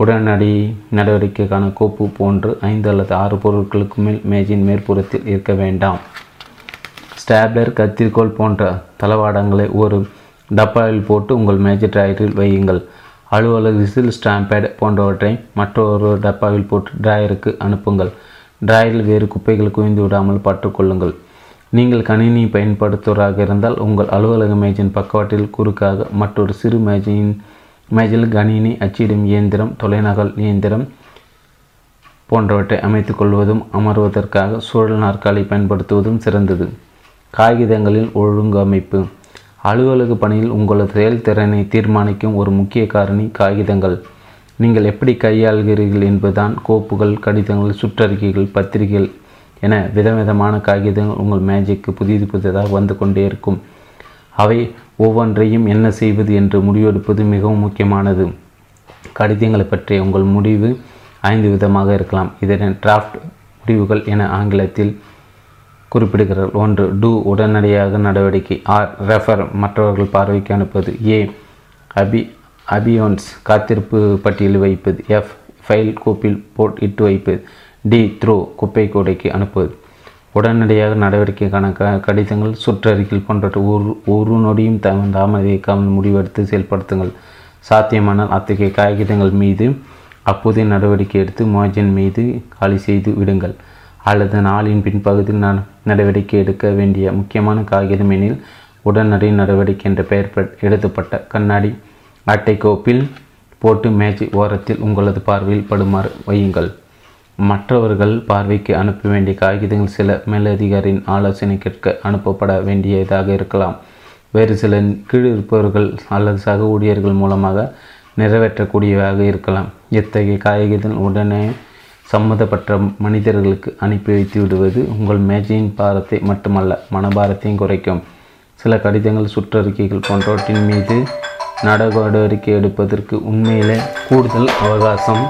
உடனடி நடவடிக்கைக்கான கோப்பு போன்று 5 அல்லது 6 பொருட்களுக்கு மேல் மேஜையின் மேற்புறத்தில் இருக்க வேண்டாம். ஸ்டாப்லர், கத்திரிக்கோள் போன்ற தளவாடங்களை ஒரு டப்பாவில் போட்டு உங்கள் மேஜை டிராயரில் வையுங்கள். அலுவலக விசில், ஸ்டாம்பேட் போன்றவற்றை மற்றொரு டப்பாவில் போட்டு டிராயருக்கு அனுப்புங்கள். டிராயரில் வேறு குப்பைகள் குவிந்து விடாமல் பார்த்துக்கொள்ளுங்கள். நீங்கள் கணினி பயன்படுத்துவராக இருந்தால் உங்கள் அலுவலக மேஜின் பக்கவாட்டில் குறுக்காக மற்றொரு சிறு மேஜையில் கணினி அச்சிடும் இயந்திரம், தொலைநகல் இயந்திரம் போன்றவற்றை அமைத்துக் கொள்வதும் அமர்வதற்காக சூழல் நாற்காலி பயன்படுத்துவதும் சிறந்தது. காகிதங்களில் ஒழுங்கமைப்பு. அலுவலக பணியில் உங்களது செயல்திறனை தீர்மானிக்கும் ஒரு முக்கிய காரணி காகிதங்கள். நீங்கள் எப்படி கையாளுகிறீர்கள் என்பதுதான். கோப்புகள், கடிதங்கள், சுற்றறிக்கைகள், பத்திரிகைகள் என விதவிதமான காகிதங்கள் உங்கள் மேஜைக்கு புதிது புதிதாக வந்து கொண்டே இருக்கும். அவை ஒவ்வொன்றையும் என்ன செய்வது என்று முடிவெடுப்பது மிகவும் முக்கியமானது. கடிதங்களை பற்றிய உங்கள் முடிவு 5 விதமாக இருக்கலாம். இதனை டிராஃப்ட் முடிவுகள் என ஆங்கிலத்தில் குறிப்பிடுகிறார்கள். 1, டூ, உடனடியாக நடவடிக்கை. ஆர், ரெஃபர், மற்றவர்கள் பார்வைக்கு அனுப்பது. ஏ, அபியோன்ஸ், காத்திருப்பு பட்டியலில் வைப்பது. எஃப், ஃபைல் கோப்பில் போட் இட்டு வைப்பது. டி, த்ரோ, குப்பை கூடைக்கு அனுப்புவது. உடனடியாக நடவடிக்கைக்கான கடிதங்கள், சுற்றறிக்கைகள் போன்றவற்றை ஒரு நொடியும் தாமதிக்காமல் முடிவெடுத்து செயல்படுத்துங்கள். சாத்தியமானால் அத்தகைய காகிதங்கள் மீது அப்போதைய நடவடிக்கை எடுத்து மோஜன் மீது காலி செய்து விடுங்கள். அல்லது நாளின் பின்பகுதியில் நடவடிக்கை எடுக்க வேண்டிய முக்கியமான காகிதம் எனில் உடனடி நடவடிக்கை என்ற பெயர் எழுதப்பட்ட கண்ணாடி அட்டை கோப்பில் போட்டு மேஜை ஓரத்தில் உங்களது பார்வையில் படுமாறு வையுங்கள். மற்றவர்கள் பார்வைக்கு அனுப்ப வேண்டிய காகிதங்கள் சில மேலதிகாரின் ஆலோசனை கேட்க அனுப்பப்பட வேண்டியதாக இருக்கலாம். வேறு சில கீழ் இருப்பவர்கள் அல்லது சக ஊழியர்கள் மூலமாக நிறைவேற்றக்கூடியவையாக இருக்கலாம். இத்தகைய காகிதங்கள் உடனே சம்மந்தப்பட்ட மனிதர்களுக்கு அனுப்பி வைத்து விடுவது உங்கள் மேஜையின் பாரத்தை மட்டுமல்ல, மனபாரத்தையும் குறைக்கும். சில கடிதங்கள், சுற்றறிக்கைகள் போன்றவற்றின் மீது நடவடிக்கை எடுப்பதற்கு உண்மையிலே கூடுதல் அவகாசம்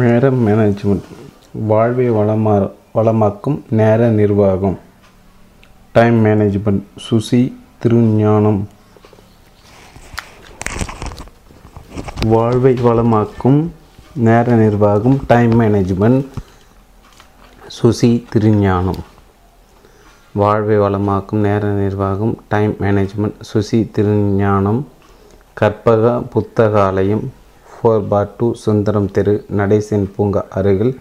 நேர மேனேஜ்மெண்ட். வாழ்வை வளமாக்கும் நேர நிர்வாகம், டைம் மேனேஜ்மெண்ட். சுசி திருஞானம். வாழ்வை வளமாக்கும் நேர நிர்வாகம், டைம் மேனேஜ்மெண்ட். சுசி திருஞானம். வாழ்வை வளமாக்கும் நேர நிர்வாகம், டைம் மேனேஜ்மெண்ட். சுசி திருஞானம். கற்பக புத்தகாலயம், 4/2, சுந்தரம் தெரு, நடேசன் பூங்கா அருகில்,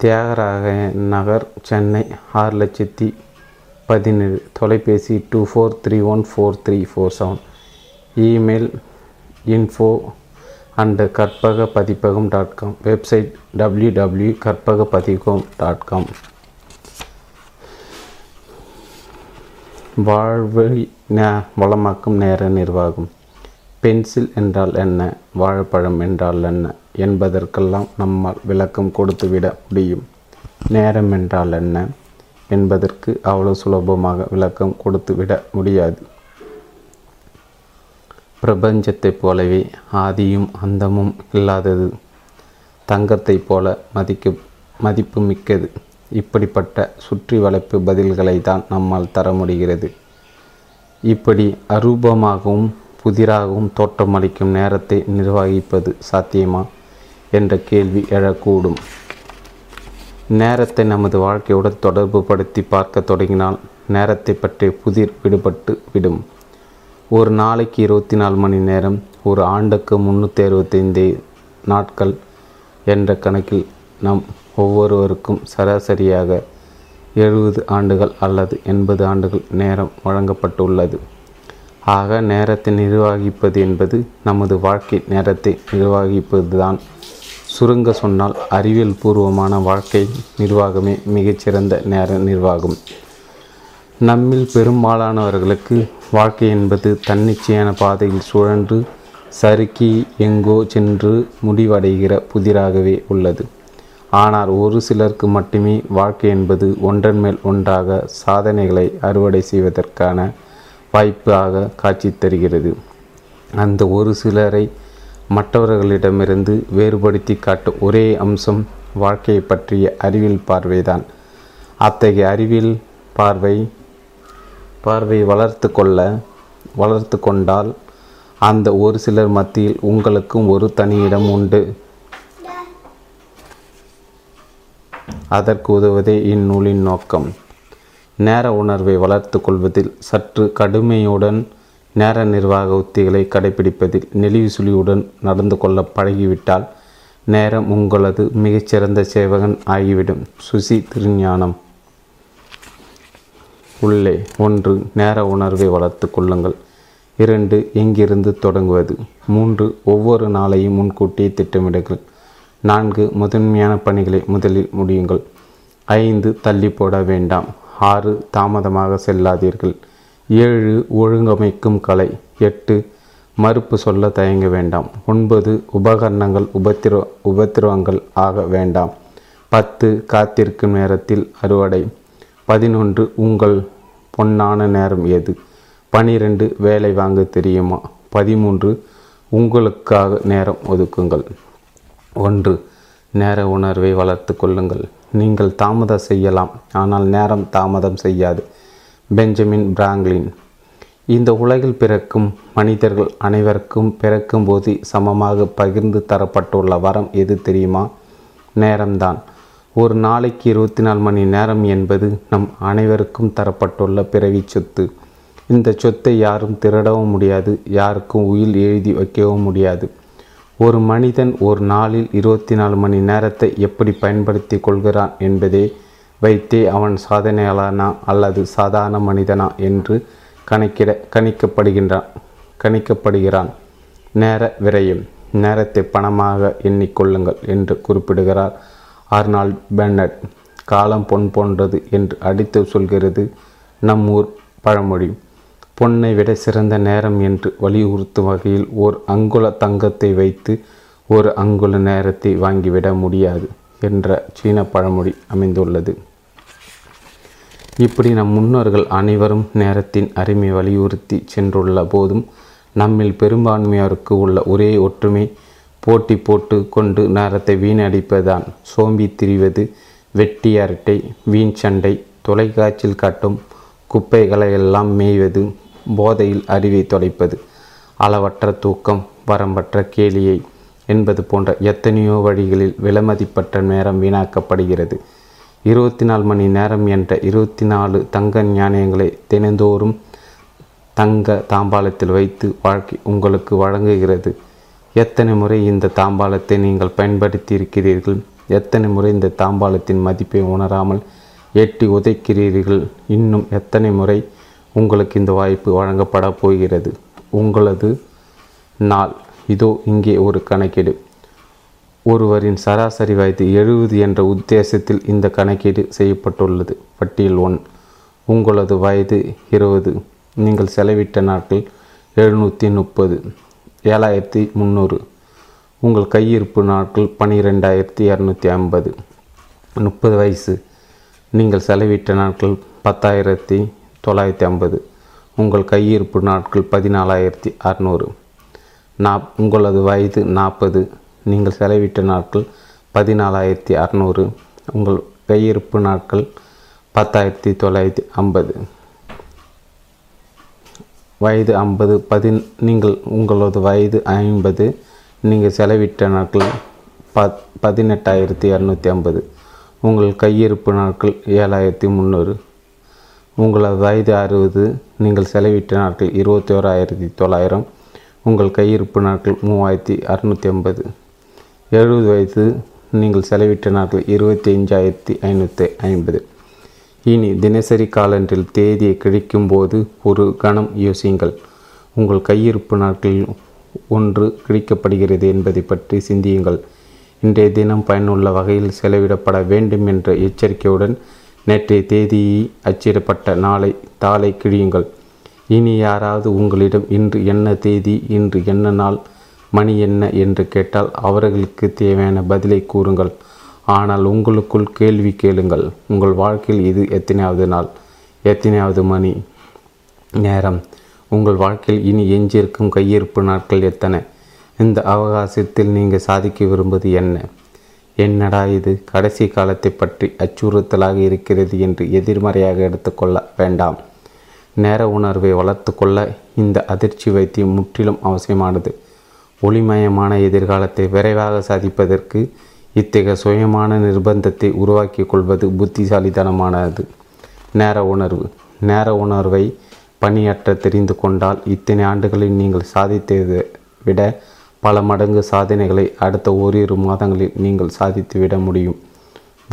தியாகராய நகர், சென்னை 6,17,000. தொலைபேசி 24314347. இமெயில் info@கற்பகபதிப்பகம்.com. வெப்சைட் www.கற்பகபதிப்பகம்.com. வாழ்வை வளமாக்கும் நேர நிர்வாகம். பென்சில் என்றால் என்ன, வாழைப்பழம் என்றால் என்ன என்பதற்கெல்லாம் நம்மால் விளக்கம் கொடுத்துவிட முடியும். நேரம் என்றால் என்ன என்பதற்கு அவ்வளவு சுலபமாக விளக்கம் கொடுத்துவிட முடியாது. பிரபஞ்சத்தைப் போலவே ஆதியும் அந்தமும் இல்லாதது, தங்கத்தைப் போல மதிப்பு மிக்கது. இப்படிப்பட்ட சுற்றி வளைப்பு பதில்களை தான் நம்மால் தர முடிகிறது. இப்படி அரூபமாகவும் புதிராகவும் தோற்றமளிக்கும் நேரத்தை நிர்வகிப்பது சாத்தியமா என்ற கேள்வி எழக்கூடும். நேரத்தை நமது வாழ்க்கையுடன் தொடர்பு படுத்தி பார்க்க தொடங்கினால் நேரத்தை பற்றிய புதிர் விடுபட்டு விடும். ஒரு நாளைக்கு 24 மணி நேரம், ஒரு ஆண்டுக்கு 365 நாட்கள் என்ற கணக்கில் நம் ஒவ்வொருவருக்கும் சராசரியாக 70 ஆண்டுகள் அல்லது 80 ஆண்டுகள் நேரம் வழங்கப்பட்டுள்ளது. ஆக நேரத்தை நிர்வகிப்பது என்பது நமது வாழ்க்கை நேரத்தை நிர்வகிப்பது தான். சுருங்க சொன்னால் அறிவியல் பூர்வமான வாழ்க்கை நிர்வாகமே மிகச்சிறந்த நேர நிர்வாகம். நம்மில் பெரும்பாலானவர்களுக்கு வாழ்க்கை என்பது தன்னிச்சையான பாதையில் சுழன்று சறுக்கி எங்கோ சென்று முடிவடைகிற புதிராகவே உள்ளது. ஆனால் ஒரு சிலருக்கு மட்டுமே வாழ்க்கை என்பது ஒன்றன் மேல் ஒன்றாக சாதனைகளை அறுவடை செய்வதற்கான வாய்ப்பாக காட்சி தருகிறது. அந்த ஒரு சிலரை மற்றவர்களிடமிருந்து வேறுபடுத்தி காட்டும் ஒரே அம்சம் வாழ்க்கையை பற்றிய அறிவியல் பார்வைதான். அத்தகைய அறிவியல் பார்வை வளர்த்து கொண்டால் அந்த ஒரு சிலர் மத்தியில் உங்களுக்கும் ஒரு தனி இடம் உண்டு. அதற்கு உதவுவதே இந்நூலின் நோக்கம். நேர உணர்வை வளர்த்து கொள்வதில் சற்று கடுமையுடன், நேர நிர்வாக உத்திகளை கடைபிடிப்பதில் நெளிவு சுழியுடன் நடந்து கொள்ள பழகிவிட்டால் நேரம் உங்களது மிகச்சிறந்த சேவகன் ஆகிவிடும். சுசி திருஞானம். உள்ளே. 1. நேர உணர்வை வளர்த்து கொள்ளுங்கள். 2. எங்கிருந்து தொடங்குவது? 3. ஒவ்வொரு நாளையும் முன்கூட்டியே திட்டமிடுங்கள். 4. முதன்மையான பணிகளை முதலில் முடியுங்கள். 5. தள்ளி போட வேண்டாம். 6. தாமதமாக செல்லாதீர்கள். 7. ஒழுங்கமைக்கும் கலை. 8. மறுப்பு சொல்ல தயங்க வேண்டாம். 9. உபகரணங்கள் உபத்திரவங்கள் ஆக வேண்டாம். 10. காத்திருக்கும் நேரத்தில் அறுவடை. 11. உங்கள் பொன்னான நேரம் எது? 12. வேலை வாங்க தெரியுமா? 13. உங்களுக்காக நேரம் ஒதுக்குங்கள். 1. நேர உணர்வை வளர்த்து கொள்ளுங்கள். நீங்கள் தாமதம் செய்யலாம், ஆனால் நேரம் தாமதம் செய்யாது. Benjamin Franklin. இந்த உலகில் பிறக்கும் மனிதர்கள் அனைவருக்கும் பிறக்கும்போது சமமாக பகிர்ந்து தரப்பட்டுள்ள வரம் எது தெரியுமா? நேரம்தான். ஒரு நாளைக்கு 24 மணி நேரம் என்பது நம் அனைவருக்கும் தரப்பட்டுள்ள பிறவி சொத்து. இந்த சொத்தை யாரும் திருடவும் முடியாது, யாருக்கும் உயில் எழுதி வைக்கவும் முடியாது. ஒரு மனிதன் ஒரு நாளில் 24 மணி நேரத்தை எப்படி பயன்படுத்தி கொள்கிறான் என்பதை வைத்தே அவன் சாதனையாளனா அல்லது சாதாரண மனிதனா என்று கணிக்கப்படுகிறான். நேர விரயம். நேரத்தை பணமாக எண்ணிக்கொள்ளுங்கள் என்று குறிப்பிடுகிறார் ஆர்னால்ட் பேனர்ட். காலம் பொன் போன்றது என்று அடித்து சொல்கிறது நம் ஊர் பழமொழி. பொன்னை விட சிறந்த நேரம் என்று வலியுறுத்தும் வகையில் ஓர் அங்குல தங்கத்தை வைத்து ஒரு அங்குல நேரத்தை வாங்கிவிட முடியாது என்ற சீன பழமொழி அமைந்துள்ளது. இப்படி நம் முன்னோர்கள் அனைவரும் நேரத்தின் அருமை வலியுறுத்தி சென்றுள்ள போதும் நம்மில் பெரும்பான்மையாருக்கு உள்ள ஒரே ஒற்றுமை போட்டி போட்டு கொண்டு நேரத்தை வீணடிப்பதுதான். சோம்பி திரிவது, வெட்டி அரட்டை, வீண் சண்டை, தொலைக்காட்சியில் காட்டும் குப்பைகளை எல்லாம் மேய்வது, போதையில் அறிவை தொலைப்பது, அளவற்ற தூக்கம், வரம்பற்ற கேலியை என்பது போன்ற எத்தனையோ வழிகளில் விலைமதிப்பற்ற நேரம் வீணாக்கப்படுகிறது. 24 மணி நேரம் என்ற 24 தங்க ஞானங்களை தினந்தோறும் தங்க தாம்பாளத்தில் வைத்து வாழ்க்கை உங்களுக்கு வழங்குகிறது. எத்தனை முறை இந்த தாம்பாளத்தை நீங்கள் பயன்படுத்தி இருக்கிறீர்கள்? எத்தனை முறை இந்த தாம்பாளத்தின் மதிப்பை உணராமல் எட்டி உதைக்கிறீர்கள்? இன்னும் எத்தனை முறை உங்களுக்கு இந்த வாய்ப்பு வழங்கப்பட போகிறது? உங்களது நாள் இதோ இங்கே ஒரு கணக்கீடு. ஒருவரின் சராசரி வயது 70 என்ற உத்தேசத்தில் இந்த கணக்கீடு செய்யப்பட்டுள்ளது. பட்டியல் 1. உங்களது வயது 20. நீங்கள் செலவிட்ட நாட்கள் 730, 7300. உங்கள் கையிருப்பு நாட்கள் 12250. 30 வயது. நீங்கள் செலவிட்ட நாட்கள் 10950. உங்கள் கையிருப்பு நாட்கள் 14600. உங்களது வயது 40. நீங்கள் செலவிட்ட நாட்கள் 14600. உங்கள் கையிருப்பு நாட்கள் 10950. வயது 50. நீங்கள் உங்களது வயது 50. நீங்கள் செலவிட்ட நாட்கள் 18250. உங்கள் கையிருப்பு நாட்கள் 7300. உங்களது வயது 60. நீங்கள் செலவிட்ட நாட்கள் 21900. உங்கள் கையிருப்பு நாட்கள் 3650. 70 வயது. நீங்கள் செலவிட்ட நாட்கள் 25550. இனி தினசரி காலண்டில் தேதியை கிடைக்கும் போது ஒரு கணம் யோசியுங்கள். உங்கள் கையிருப்பு நாட்களில் ஒன்று கிடைக்கப்படுகிறது என்பதை பற்றி சிந்தியுங்கள். இன்றைய தினம் பயனுள்ள வகையில் செலவிடப்பட வேண்டும் என்ற எச்சரிக்கையுடன் நேற்றைய தேதியை அச்சிடப்பட்ட தாளை கிழியுங்கள். இனி யாராவது உங்களிடம் இன்று என்ன தேதி, இன்று என்ன நாள், மணி என்ன என்று கேட்டால் அவர்களுக்கு தேவையான பதிலை கூறுங்கள். ஆனால் உங்களுக்குள் கேள்வி கேளுங்கள். உங்கள் வாழ்க்கையில் இது எத்தனையாவது நாள், எத்தனையாவது மணி நேரம்? உங்கள் வாழ்க்கையில் இனி எஞ்சியிருக்கும் கையிருப்பு நாட்கள் எத்தனை? இந்த அவகாசத்தில் நீங்கள் சாதிக்க விரும்புவது என்ன? என்னடா இது, கடைசி காலத்தை பற்றி அச்சுறுத்தலாக இருக்கிறது என்று எதிர்மறையாக எடுத்துக்கொள்ள வேண்டாம். நேர உணர்வை வளர்த்து கொள்ள இந்த அதிர்ச்சி வைத்தியம் முற்றிலும் அவசியமானது. ஒளிமயமான எதிர்காலத்தை விரைவாக சாதிப்பதற்கு இத்தகைய சுயமான நிர்பந்தத்தை உருவாக்கி கொள்வது புத்திசாலித்தனமானது. நேர உணர்வை பணியாற்ற தெரிந்து கொண்டால் இத்தனை ஆண்டுகளில் நீங்கள் சாதித்ததை விட பல மடங்கு சாதனைகளை அடுத்த ஓரிரு மாதங்களில் நீங்கள் சாதித்து விட முடியும்.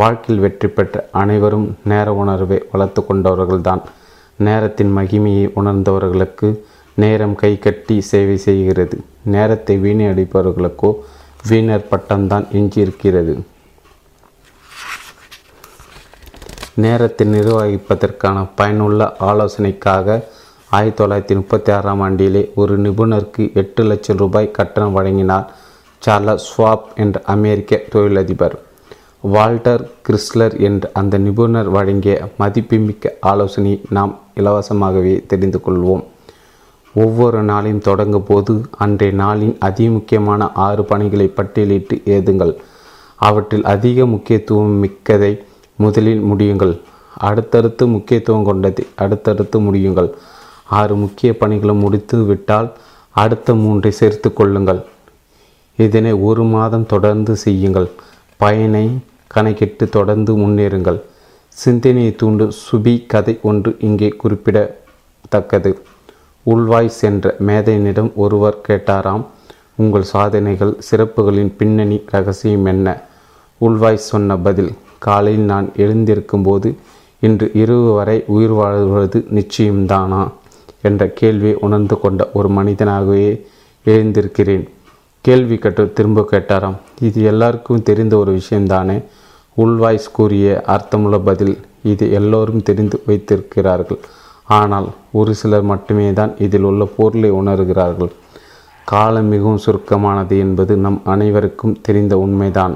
வாழ்க்கையில் வெற்றி பெற்ற அனைவரும் நேர உணர்வை வளர்த்து கொண்டவர்கள்தான். நேரத்தின் மகிமையை உணர்ந்தவர்களுக்கு நேரம் கை கட்டி சேவை செய்கிறது. நேரத்தை வீணடிப்பவர்களுக்கோ வீணர் பட்டம்தான் எஞ்சியிருக்கிறது. நேரத்தை நிர்வகிப்பதற்கான பயனுள்ள ஆலோசனைக்காக 1936ஆம் ஆண்டிலே ஒரு நிபுணருக்கு 8 லட்சம் ரூபாய் கட்டணம் வழங்கினார் சார்ல்ஸ் ஸ்வாப் என்ற அமெரிக்க தொழிலதிபர். வால்டர் கிறிஸ்லர் என்ற அந்த நிபுணர் வழங்கிய மதிப்புமிக்க ஆலோசனை நாம் இலவசமாகவே தெரிந்து கொள்வோம். ஒவ்வொரு நாளையும் தொடங்கும் போது அன்றைய நாளின் அதிமுக்கியமான 6 பணிகளை பட்டியலிட்டு எழுதுங்கள். அவற்றில் அதிக முக்கியத்துவம் மிக்கதை முதலில் முடியுங்கள். அடுத்தடுத்து முக்கியத்துவம் கொண்டதை அடுத்தடுத்து முடியுங்கள். 6 முக்கிய பணிகளும் முடித்து விட்டால் அடுத்த 3ஐ சேர்த்து கொள்ளுங்கள். இதனை 1 மாதம் தொடர்ந்து செய்யுங்கள். பயனை கணக்கிட்டு தொடர்ந்து முன்னேறுங்கள். சிந்தனையை தூண்டும் சுபி கதை ஒன்று இங்கே குறிப்பிடத்தக்கது. உள்வாய்ஸ் என்ற மேதையினிடம் ஒருவர் கேட்டாராம், உங்கள் சாதனைகள் சிறப்புகளின் பின்னணி ரகசியம் என்ன? உள்வாய் சொன்ன பதில்: காலையில் நான் எழுந்திருக்கும்போது இன்று இரவு வரை உயிர் வாழ்வது நிச்சயம்தானா என்ற கேள்வியை உணர்ந்து கொண்ட ஒரு மனிதனாகவே எழுந்திருக்கிறேன். கேள்வி திரும்ப கேட்டாராம். இது எல்லாருக்கும் தெரிந்த ஒரு விஷயம்தானே? உள்வாய்ஸ் கூறிய அர்த்தமுள்ள பதில்: இது எல்லோரும் தெரிந்து வைத்திருக்கிறார்கள், ஆனால் ஒரு சிலர் மட்டுமே தான் இதில் உள்ள பொருளை உணர்கிறார்கள். காலம் மிகவும் சுருக்கமானது என்பது நம் அனைவருக்கும் தெரிந்த உண்மைதான்.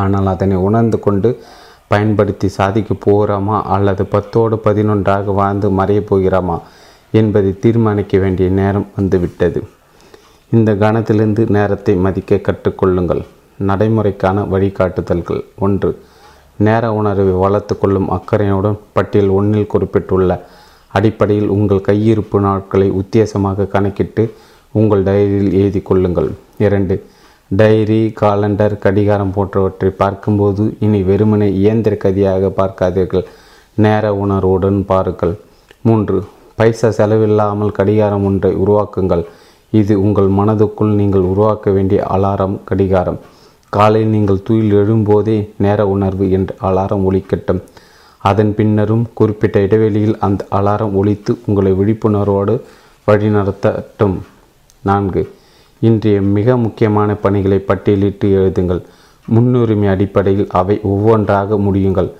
ஆனால் அதனை உணர்ந்து கொண்டு பயன்படுத்தி சாதிக்க போகிறோமா அல்லது 10-11 வாழ்ந்து மறையப் போகிறோமா என்பதை தீர்மானிக்க வேண்டிய நேரம் வந்துவிட்டது. இந்த கணத்திலிருந்து நேரத்தை மதிக்க கற்றுக்கொள்ளுங்கள். நடைமுறைக்கான வழிகாட்டுதல்கள். 1. நேர உணர்வை வளர்த்து கொள்ளும் அக்கறையுடன் பட்டியல் 1 குறிப்பிட்டுள்ள அடிப்படையில் உங்கள் கையிருப்பு நாட்களை உத்தேசமாக கணக்கிட்டு உங்கள் டைரியில் எழுதி கொள்ளுங்கள். 2. டைரி, காலண்டர், கடிகாரம் போன்றவற்றை பார்க்கும்போது இனி வெறுமனே இயந்திர கதியாக பார்க்காதீர்கள், நேர உணர்வுடன் பாருங்கள். 3. பைசா செலவில்லாமல் கடிகாரம் ஒன்றை உருவாக்குங்கள். இது உங்கள் மனதுக்குள் நீங்கள் உருவாக்க வேண்டிய அலாரம் கடிகாரம். காலையில் நீங்கள் தூயில் எழும்போதே நேர உணர்வு என்ற அலாரம் ஒலிக்கட்டும். அதன் பின்னரும் குறிப்பிட்ட இடைவெளியில் அந்த அலாரம் ஒலித்து உங்களை விழிப்புணர்வோடு வழிநடத்தட்டும். 4. இன்றைய மிக முக்கியமான பணிகளை பட்டியலிட்டு எழுதுங்கள். முன்னுரிமை அடிப்படையில் அவை ஒவ்வொன்றாக முடியுங்கள்.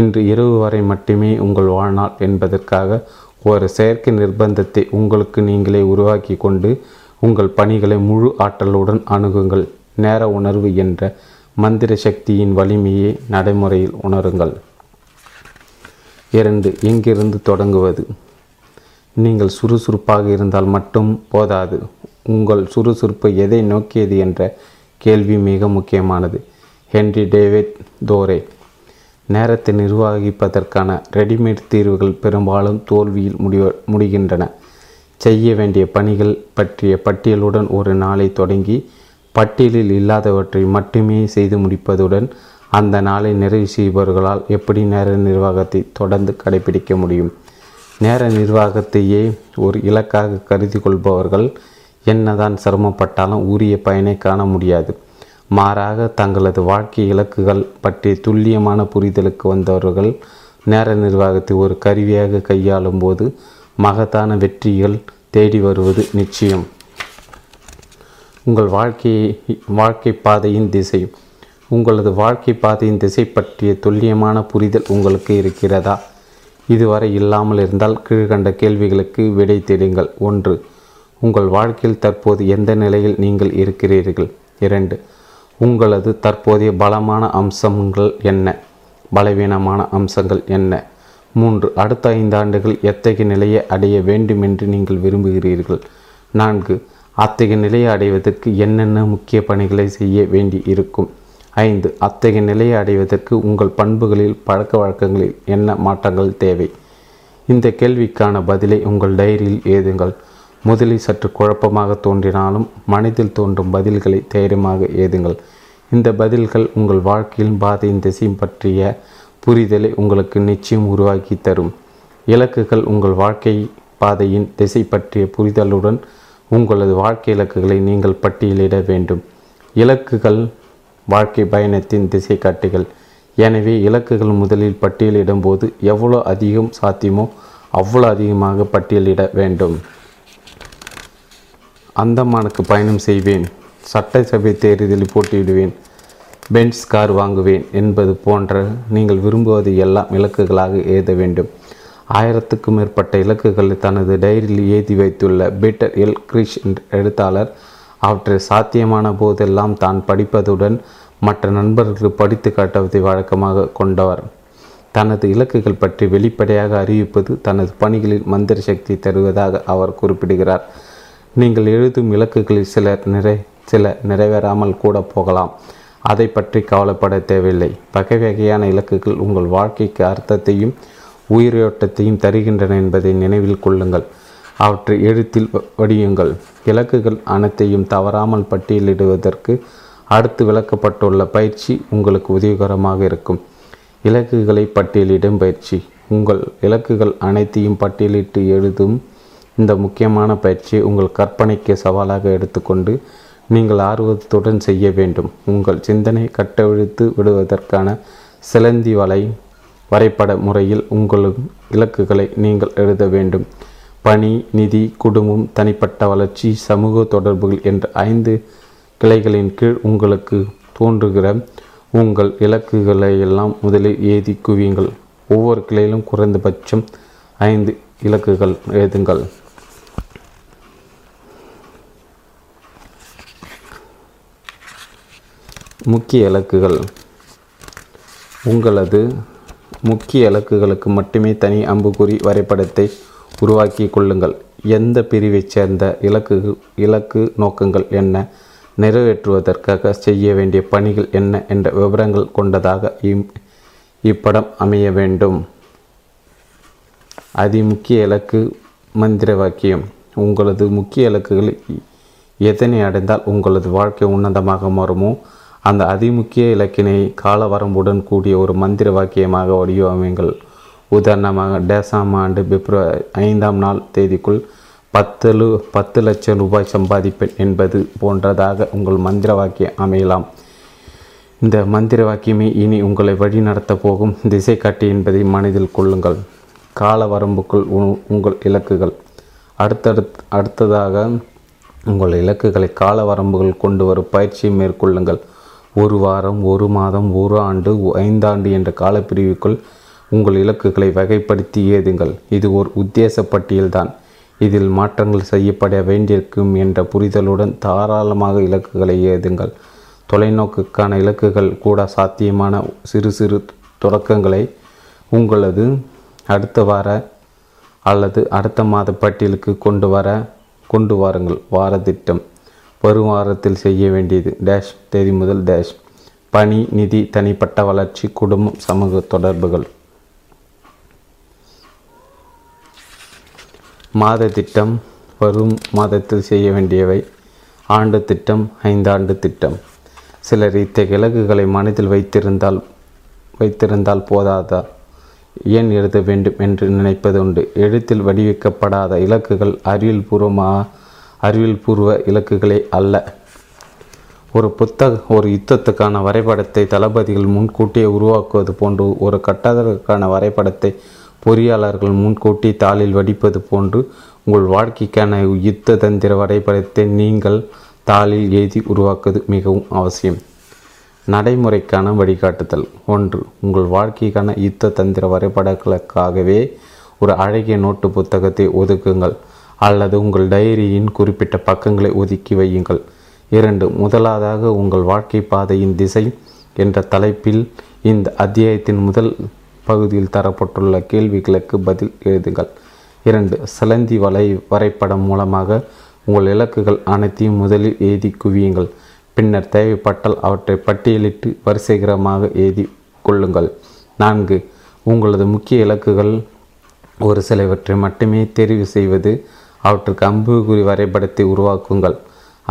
இன்று இரவு வரை மட்டுமே உங்கள் வாழ்நாள் என்பதற்காக ஒரு செயற்கை நிர்பந்தத்தை உங்களுக்கு நீங்களே உருவாக்கி கொண்டு உங்கள் பணிகளை முழு ஆற்றலுடன் அணுகுங்கள். நேர உணர்வு என்ற மந்திர சக்தியின் வலிமையை நடைமுறையில் உணருங்கள். 2. எங்கிருந்து தொடங்குவது? நீங்கள் சுறுசுறுப்பாக இருந்தால் மட்டும் போதாது. உங்கள் சுறுசுறுப்பு எதை நோக்கியது என்ற கேள்வி மிக முக்கியமானது. Henry David Thoreau. நேரத்தை நிர்வகிப்பதற்கான ரெடிமேட் தீர்வுகள் பெரும்பாலும் தோல்வியில் முடிகின்றன. செய்ய வேண்டிய பணிகள் பற்றிய பட்டியலுடன் ஒரு நாளை தொடங்கி பட்டியலில் இல்லாதவற்றை மட்டுமே செய்து முடிப்பதுடன் அந்த நாளை நிறைவு செய்பவர்களால் எப்படி நேர நிர்வாகத்தை தொடர்ந்து கடைபிடிக்க முடியும்? நேர நிர்வாகத்தையே ஒரு இலக்காக கருதி கொள்பவர்கள் என்னதான் சிரமப்பட்டாலும் உரிய பயனை காண முடியாது. மாறாக தங்களது வாழ்க்கை இலக்குகள் பற்றிய துல்லியமான புரிதலுக்கு வந்தவர்கள் நேர நிர்வாகத்தை ஒரு கருவியாக கையாளும் போது மகத்தான வெற்றிகள் தேடி வருவது நிச்சயம். உங்கள் வாழ்க்கை பாதையின் திசை. உங்களது வாழ்க்கை பாதையின் திசை பற்றிய துல்லியமான புரிதல் உங்களுக்கு இருக்கிறதா? இதுவரை இல்லாமல் இருந்தால் கீழ்கண்ட கேள்விகளுக்கு விடை தேடுங்கள். 1. உங்கள் வாழ்க்கையில் தற்போது எந்த நிலையில் நீங்கள் இருக்கிறீர்கள்? 2. உங்களது தற்போதைய பலமான அம்சங்கள் என்ன? பலவீனமான அம்சங்கள் என்ன? 3. அடுத்த 5 ஆண்டுகள் எத்தகைய நிலையை அடைய வேண்டுமென்று நீங்கள் விரும்புகிறீர்கள்? 4. அத்தகைய நிலையை அடைவதற்கு என்னென்ன முக்கிய பணிகளை செய்ய வேண்டி இருக்கும்? 5. அத்தகைய நிலையை அடைவதற்கு உங்கள் பண்புகளில் பழக்க வழக்கங்களில் என்ன மாற்றங்கள் தேவை? இந்த கேள்விக்கான பதிலை உங்கள் டைரியில் எழுதுங்கள். முதலில் சற்று குழப்பமாக தோன்றினாலும் மனதில் தோன்றும் பதில்களை தைரியமாக ஏதுங்கள். இந்த பதில்கள் உங்கள் வாழ்க்கையின் பாதையின் திசை பற்றிய புரிதலை உங்களுக்கு நிச்சயம் உருவாக்கி தரும். இலக்குகள். உங்கள் வாழ்க்கை பாதையின் திசை பற்றிய புரிதலுடன் உங்களது வாழ்க்கை இலக்குகளை நீங்கள் பட்டியலிட வேண்டும். இலக்குகள் வாழ்க்கை பயணத்தின் திசை காட்டிகள். எனவே இலக்குகள் முதலில் பட்டியலிடும்போது எவ்வளோ அதிகம் சாத்தியமோ அவ்வளோ அதிகமாக பட்டியலிட வேண்டும். அந்தமானுக்கு பயணம் செய்வேன், சட்டசபை தேர்தலில் போட்டியிடுவேன், பென்ஸ் கார் வாங்குவேன் என்பது போன்ற நீங்கள் விரும்புவது எல்லாம் இலக்குகளாக எழுத வேண்டும். 1000க்கும் மேற்பட்ட இலக்குகளை தனது டைரியில் எழுதி வைத்துள்ள பீட்டர் எல் கிரிஷ் எழுத்தாளர் அவற்றை சாத்தியமான போதெல்லாம் தான் படிப்பதுடன் மற்ற நண்பர்களுக்கு படித்து காட்டுவதை வழக்கமாக கொண்டவர். தனது இலக்குகள் பற்றி வெளிப்படையாக அறிவிப்பது தனது பணிகளில் மந்திர சக்தி தருவதாக அவர் குறிப்பிடுகிறார். நீங்கள் எழுதும் இலக்குகளில் சில நிறைவேறாமல் கூட போகலாம். அதை பற்றி கவலைப்பட தேவையில்லை. வகை வகையான இலக்குகள் உங்கள் வாழ்க்கைக்கு அர்த்தத்தையும் உயிரோட்டத்தையும் தருகின்றன என்பதை நினைவில் கொள்ளுங்கள். அவற்றை எழுத்தில் வடியுங்கள். இலக்குகள் அனைத்தையும் தவறாமல் பட்டியலிடுவதற்கு அடுத்து விளக்கப்பட்டுள்ள பயிற்சி உங்களுக்கு உதவிகரமாக இருக்கும். இலக்குகளை பட்டியலிடும் பயிற்சி. உங்கள் இலக்குகள் அனைத்தையும் பட்டியலிட்டு எழுதும் இந்த முக்கியமான பயிற்சியை உங்கள் கற்பனைக்கு சவாலாக எடுத்துக்கொண்டு நீங்கள் ஆர்வத்துடன் செய்ய வேண்டும். உங்கள் சிந்தனை கட்டவிழ்த்து விடுவதற்கான சிலந்தி வரைபட முறையில் உங்களின் இலக்குகளை நீங்கள் எழுத வேண்டும். பணி, நிதி, குடும்பம், தனிப்பட்ட வளர்ச்சி, சமூக தொடர்புகள் என்ற 5 கிளைகளின் கீழ் உங்களுக்கு தோன்றுகிற உங்கள் இலக்குகளையெல்லாம் முதலில் எழுதி குவியுங்கள். ஒவ்வொரு கிளையிலும் குறைந்தபட்சம் 5 இலக்குகள் எழுதுங்கள். முக்கிய இலக்குகள். உங்களது முக்கிய இலக்குகளுக்கு மட்டுமே தனி அம்புக்குறி வரைபடத்தை உருவாக்கி கொள்ளுங்கள். எந்த பிரிவைச் சேர்ந்த இலக்கு நோக்கங்கள் என்ன, நிறைவேற்றுவதற்காக செய்ய வேண்டிய பணிகள் என்ன என்ற விவரங்கள் கொண்டதாக இப்படம் அமைய வேண்டும். அதிமுக்கிய இலக்கு மந்திர வாக்கியம். உங்களது முக்கிய இலக்குகள் எதனை அடைந்தால் உங்களது வாழ்க்கை உன்னதமாக மாறுமோ அந்த அதிமுக்கிய இலக்கினை கால வரம்புடன் கூடிய ஒரு மந்திர வாக்கியமாக வடிவமைங்கள். உதாரணமாக, டேசாம் ஆண்டு February 5 தேதிக்குள் 10 லட்சம் ரூபாய் சம்பாதிப்பேன் என்பது போன்றதாக உங்கள் மந்திர வாக்கியம் அமையலாம். இந்த மந்திர வாக்கியமே இனி உங்களை வழி நடத்தப் போகும் திசை காட்டி என்பதை மனதில் கொள்ளுங்கள். கால வரம்புக்குள் உங்கள் இலக்குகள். அடுத்ததாக உங்கள் இலக்குகளை கால வரம்புகள் கொண்டு வரும் பயிற்சியை மேற்கொள்ளுங்கள். ஒரு வாரம், ஒரு மாதம், ஒரு ஆண்டு, 5 ஆண்டு என்ற காலப்பிரிவுக்குள் உங்கள் இலக்குகளை வகைப்படுத்தி ஏதுங்கள். இது ஒரு உத்தேச பட்டியல்தான். இதில் மாற்றங்கள் செய்யப்பட வேண்டியிருக்கும் என்ற புரிதலுடன் தாராளமாக இலக்குகளை ஏதுங்கள். தொலைநோக்குக்கான இலக்குகள் கூட சாத்தியமான சிறு சிறு தொடக்கங்களை உங்களது அடுத்த வார அல்லது அடுத்த மாத பட்டியலுக்கு கொண்டு வாருங்கள். வாரத்திட்டம். வரும் வாரத்தில் செய்ய வேண்டியது டேஷ் தேதி முதல் டேஷ். பணி, நிதி, தனிப்பட்ட வளர்ச்சி, குடும்பம், சமூக தொடர்புகள். மாத திட்டம். வரும் மாதத்தில் செய்ய வேண்டியவை. ஆண்டு திட்டம். 5 ஆண்டு திட்டம். சிலர் இத்தகைய இலக்குகளை மனதில் வைத்திருந்தால் போதாதா, ஏன் எழுத வேண்டும் என்று நினைப்பது உண்டு. எழுத்தில் வடிவமைக்கப்படாத இலக்குகள் அறிவியல்பூர்வ இலக்குகளே அல்ல. ஒரு யுத்தத்துக்கான வரைபடத்தை தளபதிகள் முன்கூட்டியே உருவாக்குவது போன்று, ஒரு கட்டடத்திற்கான வரைபடத்தை பொறியாளர்கள் முன்கூட்டி தாளில் வடிப்பது போன்று, உங்கள் வாழ்க்கைக்கான யுத்த தந்திர வரைபடத்தை நீங்கள் தாளில் எழுதி உருவாக்குவது மிகவும் அவசியம். நடைமுறைக்கான வழிகாட்டுதல். 1. உங்கள் வாழ்க்கைக்கான யுத்த தந்திர வரைபடங்களுக்காகவே ஒரு அழகிய நோட்டு புத்தகத்தை ஒதுக்குங்கள் அல்லது உங்கள் டைரியின் குறிப்பிட்ட பக்கங்களை ஒதுக்கி வையுங்கள். 2. முதலாவதாக உங்கள் வாழ்க்கை பாதையின் திசை என்ற தலைப்பில் இந்த அத்தியாயத்தின் முதல் பகுதியில் தரப்பட்டுள்ள கேள்விகளுக்கு பதில் எழுதுங்கள். 2. சிலந்தி வரைபடம் மூலமாக உங்கள் இலக்குகள் அனைத்தையும் முதலில் எழுதி குவியுங்கள். பின்னர் தேவைப்பட்டால் அவற்றை பட்டியலிட்டு வரிசைகரமாக எழுதி கொள்ளுங்கள். 4. உங்களது முக்கிய இலக்குகள் ஒரு சிலவற்றை மட்டுமே தெரிவு செய்வது. அவற்றுக்கு அம்புக்குறி வரைபடத்தை உருவாக்குங்கள்.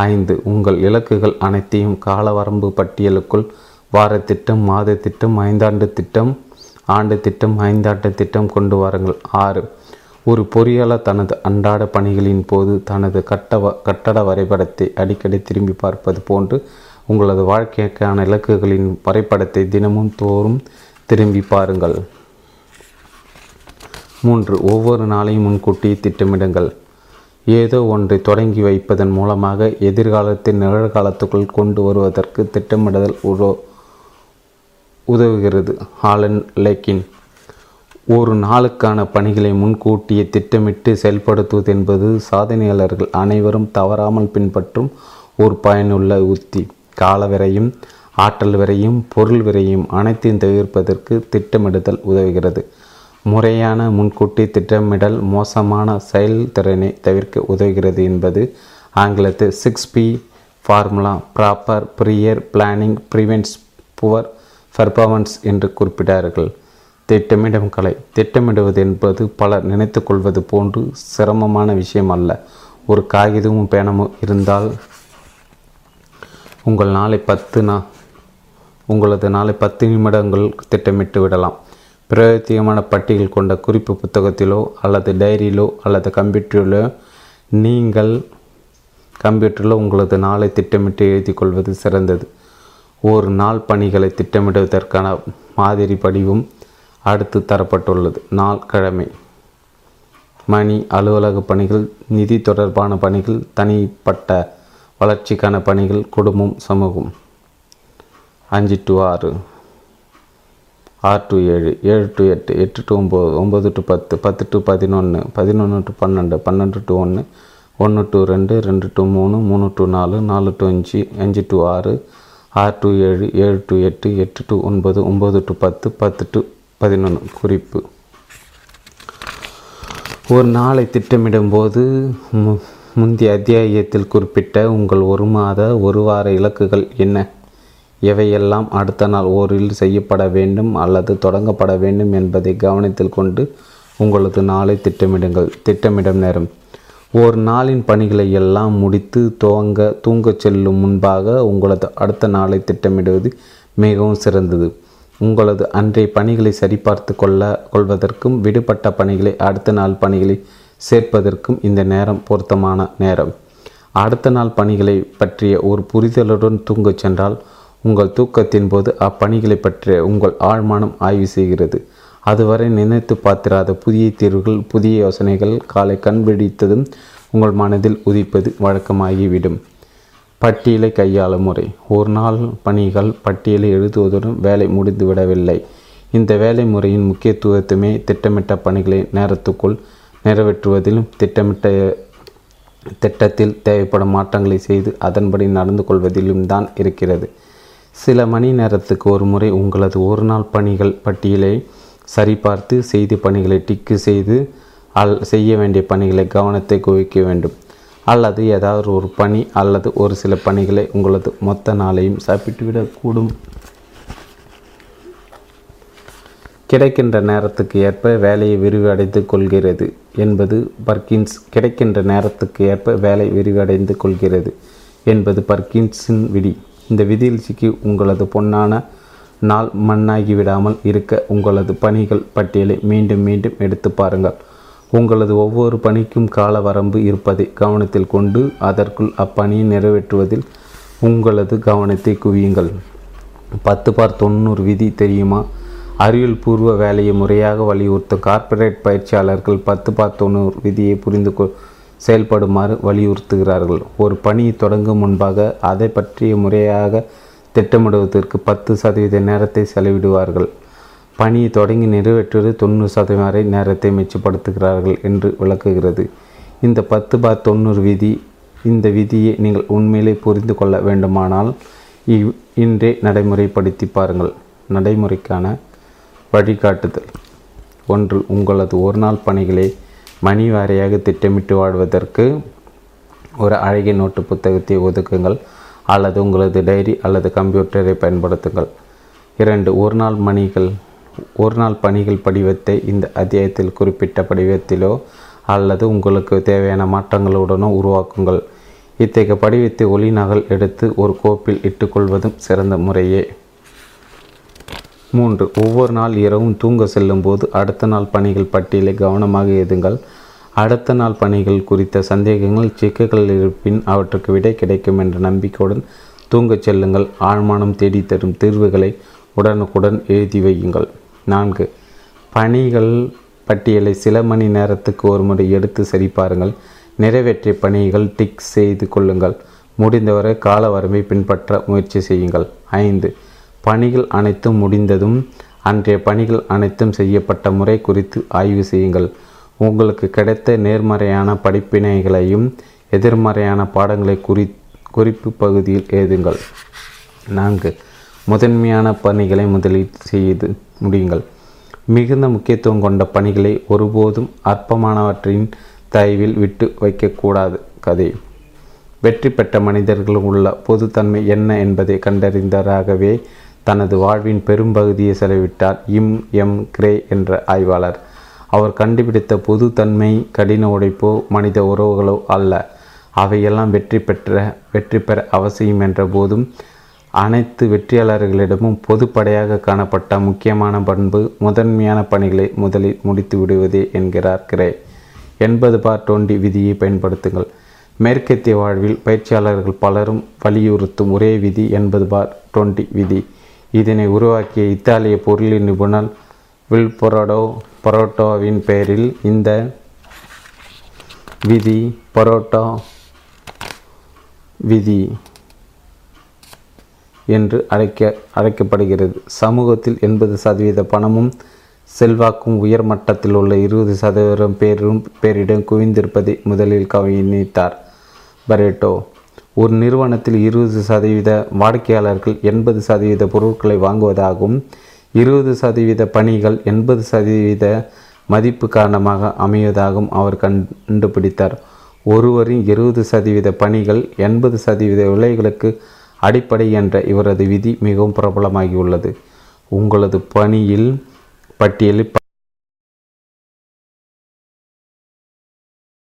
5. உங்கள் இலக்குகள் அனைத்தையும் காலவரம்பு பட்டியலுக்குள் வாரத்திட்டம், மாத திட்டம், 5 ஆண்டு திட்டம், ஆண்டு திட்டம், 5 ஆண்டு திட்டம் கொண்டு வாருங்கள். 6. ஒரு பொறியாளர் தனது அன்றாட பணிகளின் போது தனது கட்டட வரைபடத்தை அடிக்கடி திரும்பி பார்ப்பது போன்று உங்களது வாழ்க்கைக்கான இலக்குகளின் வரைபடத்தை தினமும் தோறும் திரும்பி பாருங்கள். 3. ஒவ்வொரு நாளையும் முன்கூட்டி திட்டமிடுங்கள். ஏதோ ஒன்றை தொடங்கி வைப்பதன் மூலமாக எதிர்காலத்தின் நிகழ்காலத்துக்குள் கொண்டு வருவதற்கு திட்டமிடுதல் உதவுகிறது. Alan Lakein. ஒரு நாளுக்கான பணிகளை முன்கூட்டியே திட்டமிட்டு செயல்படுத்துவது என்பது சாதனையாளர்கள் அனைவரும் தவறாமல் பின்பற்றும் ஒரு பயனுள்ள உத்தி. கால விரையும், ஆற்றல் விரையும், பொருள் விரையும் அனைத்தையும் தவிர்ப்பதற்கு திட்டமிடுதல் உதவுகிறது. முறையான முன்கூட்டி திட்டமிடல் மோசமான செயல்திறனை தவிர்க்க உதவுகிறது என்பது ஆங்கிலத்தில் 6P formula, proper, prior, planning, prevents, poor performance என்று குறிப்பிட்டார்கள். திட்டமிடும் கலை. திட்டமிடுவது என்பது பலர் நினைத்து கொள்வது போன்று சிரமமான விஷயம் அல்ல. ஒரு காகிதமும் பேனமும் இருந்தால் உங்களது நாளை 10 நிமிடங்கள் திட்டமிட்டு விடலாம். பிரயோஜனமான பட்டியல் கொண்ட குறிப்பு புத்தகத்திலோ அல்லது டைரியிலோ அல்லது கம்ப்யூட்டரிலோ நீங்கள் கம்ப்யூட்டரில் உங்களது நாளை திட்டமிட்டு எழுதி கொள்வது சிறந்தது. ஒரு நாள் பணிகளை திட்டமிடுவதற்கான மாதிரி படிவும் அடுத்து தரப்பட்டுள்ளது. நாள் கிழமை மணி அலுவலக பணிகள், நிதி தொடர்பான பணிகள், தனிப்பட்ட வளர்ச்சிக்கான பணிகள், குடும்பம், சமூகம். 5 to 6, 6 to 7, 7 to 8, 8 to 9, 9 to 10, 10 to 11, 11 to 12, 12 to 1, 1 to 2, 2 to 3, 3 to 4, 4 to 5, 5 to 6, 6 to 7, 7 to 8, 8 to 9, 9 to 10, 10 to 11. குறிப்பு: ஒரு நாளை திட்டமிடும்போது முந்தைய அத்தியாயத்தில் குறிப்பிட்ட உங்கள் ஒரு மாத ஒரு வார இலக்குகள் என்ன? எவையெல்லாம் அடுத்த நாள் ஓரில் செய்யப்பட வேண்டும் அல்லது தொடங்கப்பட வேண்டும் என்பதை கவனத்தில் கொண்டு உங்களது நாளை திட்டமிடுங்கள். திட்டமிடும் நேரம்: ஒரு நாளின் பணிகளை எல்லாம் முடித்து தூங்கச் செல்லும் முன்பாக உங்களது அடுத்த நாளை திட்டமிடுவது மிகவும் சிறந்தது. உங்களது அன்றைய பணிகளை சரிபார்த்து கொள்வதற்கும் விடுபட்ட பணிகளை அடுத்த நாள் பணிகளை சேர்ப்பதற்கும் இந்த நேரம் பொருத்தமான நேரம். அடுத்த நாள் பணிகளை பற்றிய ஒரு புரிதலுடன் தூங்கச் சென்றால் உங்கள் தூக்கத்தின் போது அப்பணிகளை பற்றிய உங்கள் ஆழ்மானம் ஆய்வு செய்கிறது. அதுவரை நினைத்து பார்த்திராத புதிய தீர்வுகள், புதிய யோசனைகள் காலை கண்பிடித்ததும் உங்கள் மனதில் உதிப்பது வழக்கமாகிவிடும். பட்டியலை கையாளும் முறை: ஒரு நாள் பணிகள் பட்டியலை எழுதுவதுடன் வேலை முடிந்துவிடவில்லை. இந்த வேலை முறையின் முக்கியத்துவத்துமே திட்டமிட்ட பணிகளை நேரத்துக்குள் நிறைவேற்றுவதிலும் திட்டத்தில் தேவைப்படும் மாற்றங்களை செய்து அதன்படி நடந்து கொள்வதிலும் தான் இருக்கிறது. சில மணி நேரத்துக்கு ஒரு முறை உங்களது ஒரு நாள் பணிகள் பட்டியலை சரிபார்த்து செய்து பணிகளை டிக்கு செய்து செய்ய வேண்டிய பணிகளை கவனத்தை குவிக்க வேண்டும். அல்லது ஏதாவது ஒரு பணி அல்லது ஒரு சில பணிகளை உங்களது மொத்த நாளையும் சாப்பிட்டுவிடக்கூடும். கிடைக்கின்ற நேரத்துக்கு ஏற்ப வேலையை விரிவடைந்து கொள்கிறது என்பது பர்கின்ஸ் பர்கின்ஸின் விதி. இந்த விதியில் சிக்கி உங்களது பொன்னான நாள் மண்ணாகிவிடாமல் இருக்க உங்களது பணிகள் பட்டியலை மீண்டும் மீண்டும் எடுத்து பாருங்கள். உங்களது ஒவ்வொரு பணிக்கும் கால வரம்பு இருப்பதை கவனத்தில் கொண்டு அதற்குள் அப்பணியை நிறைவேற்றுவதில் உங்களது கவனத்தை குவியுங்கள். 10/90 விதி தெரியுமா? அறிவியல் பூர்வ வேலையை முறையாக வலியுறுத்தும் கார்ப்பரேட் பயிற்சியாளர்கள் 10/90 விதியை புரிந்து செயல்படுமாறு வலியுறுத்துகிறார்கள். ஒரு பணியை தொடங்கும் முன்பாக அதை பற்றிய முறையாக திட்டமிடுவதற்கு 10% நேரத்தை செலவிடுவார்கள். பணியை தொடங்கி நிறைவேற்றுவது 90% வரை நேரத்தை மிச்சப்படுத்துகிறார்கள் என்று விளக்குகிறது. இந்த 10/90 விதி. இந்த விதியை நீங்கள் உண்மையிலே புரிந்து கொள்ள வேண்டுமானால் இன்றே நடைமுறைப்படுத்தி பாருங்கள். நடைமுறைக்கான வழிகாட்டுதல்: 1. உங்களது ஒரு நாள் பணிகளை மணி வாரியாக திட்டமிட்டு வாழ்வதற்கு ஒரு அழகிய நோட்டு புத்தகத்தை ஒதுக்குங்கள் அல்லது உங்களது டைரி அல்லது கம்ப்யூட்டரை பயன்படுத்துங்கள். 2. ஒரு நாள் பணிகள் படிவத்தை இந்த அத்தியாயத்தில் குறிப்பிட்ட படிவத்திலோ அல்லது உங்களுக்கு தேவையான மாற்றங்களுடனோ உருவாக்குங்கள். இத்தகைய படிவத்தை ஒளி நகல் எடுத்து ஒரு கோப்பில் இட்டுக்கொள்வதும் சிறந்த முறையே. 3. ஒவ்வொரு நாள் இரவும் தூங்க செல்லும்போது அடுத்த நாள் பணிகள் பட்டியலை கவனமாக எழுதுங்கள். அடுத்த நாள் பணிகள் குறித்த சந்தேகங்கள், சிக்கல்கள் இருப்பின் அவற்றுக்கு விடை கிடைக்கும் என்ற நம்பிக்கையுடன் தூங்கச் செல்லுங்கள். ஆழ்மானம் தேடித்தரும் தீர்வுகளை உடனுக்குடன் எழுதி வையுங்கள். 4. பணிகள் பட்டியலை சில மணி நேரத்துக்கு ஒரு முறை எடுத்து சரிபாருங்கள். நிறைவேற்றிய பணிகள் டிக் செய்து கொள்ளுங்கள். முடிந்தவரை கால வரம்பை பின்பற்ற முயற்சி செய்யுங்கள். 5. பணிகள் அனைத்தும் முடிந்ததும் அன்றைய பணிகள் அனைத்தும் செய்யப்பட்ட முறை குறித்து ஆய்வு செய்யுங்கள். உங்களுக்கு கிடைத்த நேர்மறையான படிப்பினைகளையும் எதிர்மறையான பாடங்களை குறிப்பு பகுதியில் எழுதுங்கள். 4. முதன்மையான பணிகளை முதலில் செய்து முடியுங்கள். மிகுந்த முக்கியத்துவம் கொண்ட பணிகளை ஒருபோதும் அற்பமானவற்றின் தயவில் விட்டு வைக்கக்கூடாது. கதை: வெற்றி பெற்ற மனிதர்கள் உள்ள பொதுத்தன்மை என்ன என்பதை கண்டறிந்தவராகவே தனது வாழ்வின் பெரும்பகுதியை செலவிட்டார் இம். எம். கிரே என்ற ஆய்வாளர். அவர் கண்டுபிடித்த பொதுத்தன்மை கடின உழைப்போ மனித உறவுகளோ அல்ல. அவையெல்லாம் வெற்றி பெற அவசியம் என்ற போதும் அனைத்து வெற்றியாளர்களிடமும் பொதுப்படையாக காணப்பட்ட முக்கியமான பண்பு முதன்மையான பணிகளை முதலில் முடித்து விடுவதே என்கிறார் கிரே. 80/20 விதியை பயன்படுத்துங்கள். மேற்கத்திய வாழ்வில் பயிற்சியாளர்கள் பலரும் வலியுறுத்தும் ஒரே விதி 80/20 விதி. இதனை உருவாக்கிய இத்தாலிய பொருளின் நிபுணர் வில்ஃப்ரெடோ பரேடோவின் பெயரில் இந்த விதி பரோட்டோ விதி என்று அழைக்கப்படுகிறது. சமூகத்தில் 80% பணமும் செல்வாக்கும் உயர் மட்டத்தில் உள்ள 20% பேரிடம் குவிந்திருப்பதை முதலில் கவனித்தார் பரேட்டோ. ஒரு நிறுவனத்தில் 20% வாடிக்கையாளர்கள் 80% பொருட்களை வாங்குவதாகவும் 20% பணிகள் 80% மதிப்பு காரணமாக அமைவதாகவும் அவர் கண்டுபிடித்தார். ஒருவரின் 70% பணிகள் 80% விலைகளுக்கு அடிப்படை என்ற இவரது விதி மிகவும் பிரபலமாகியுள்ளது. உங்களது பணியில் பட்டியலில்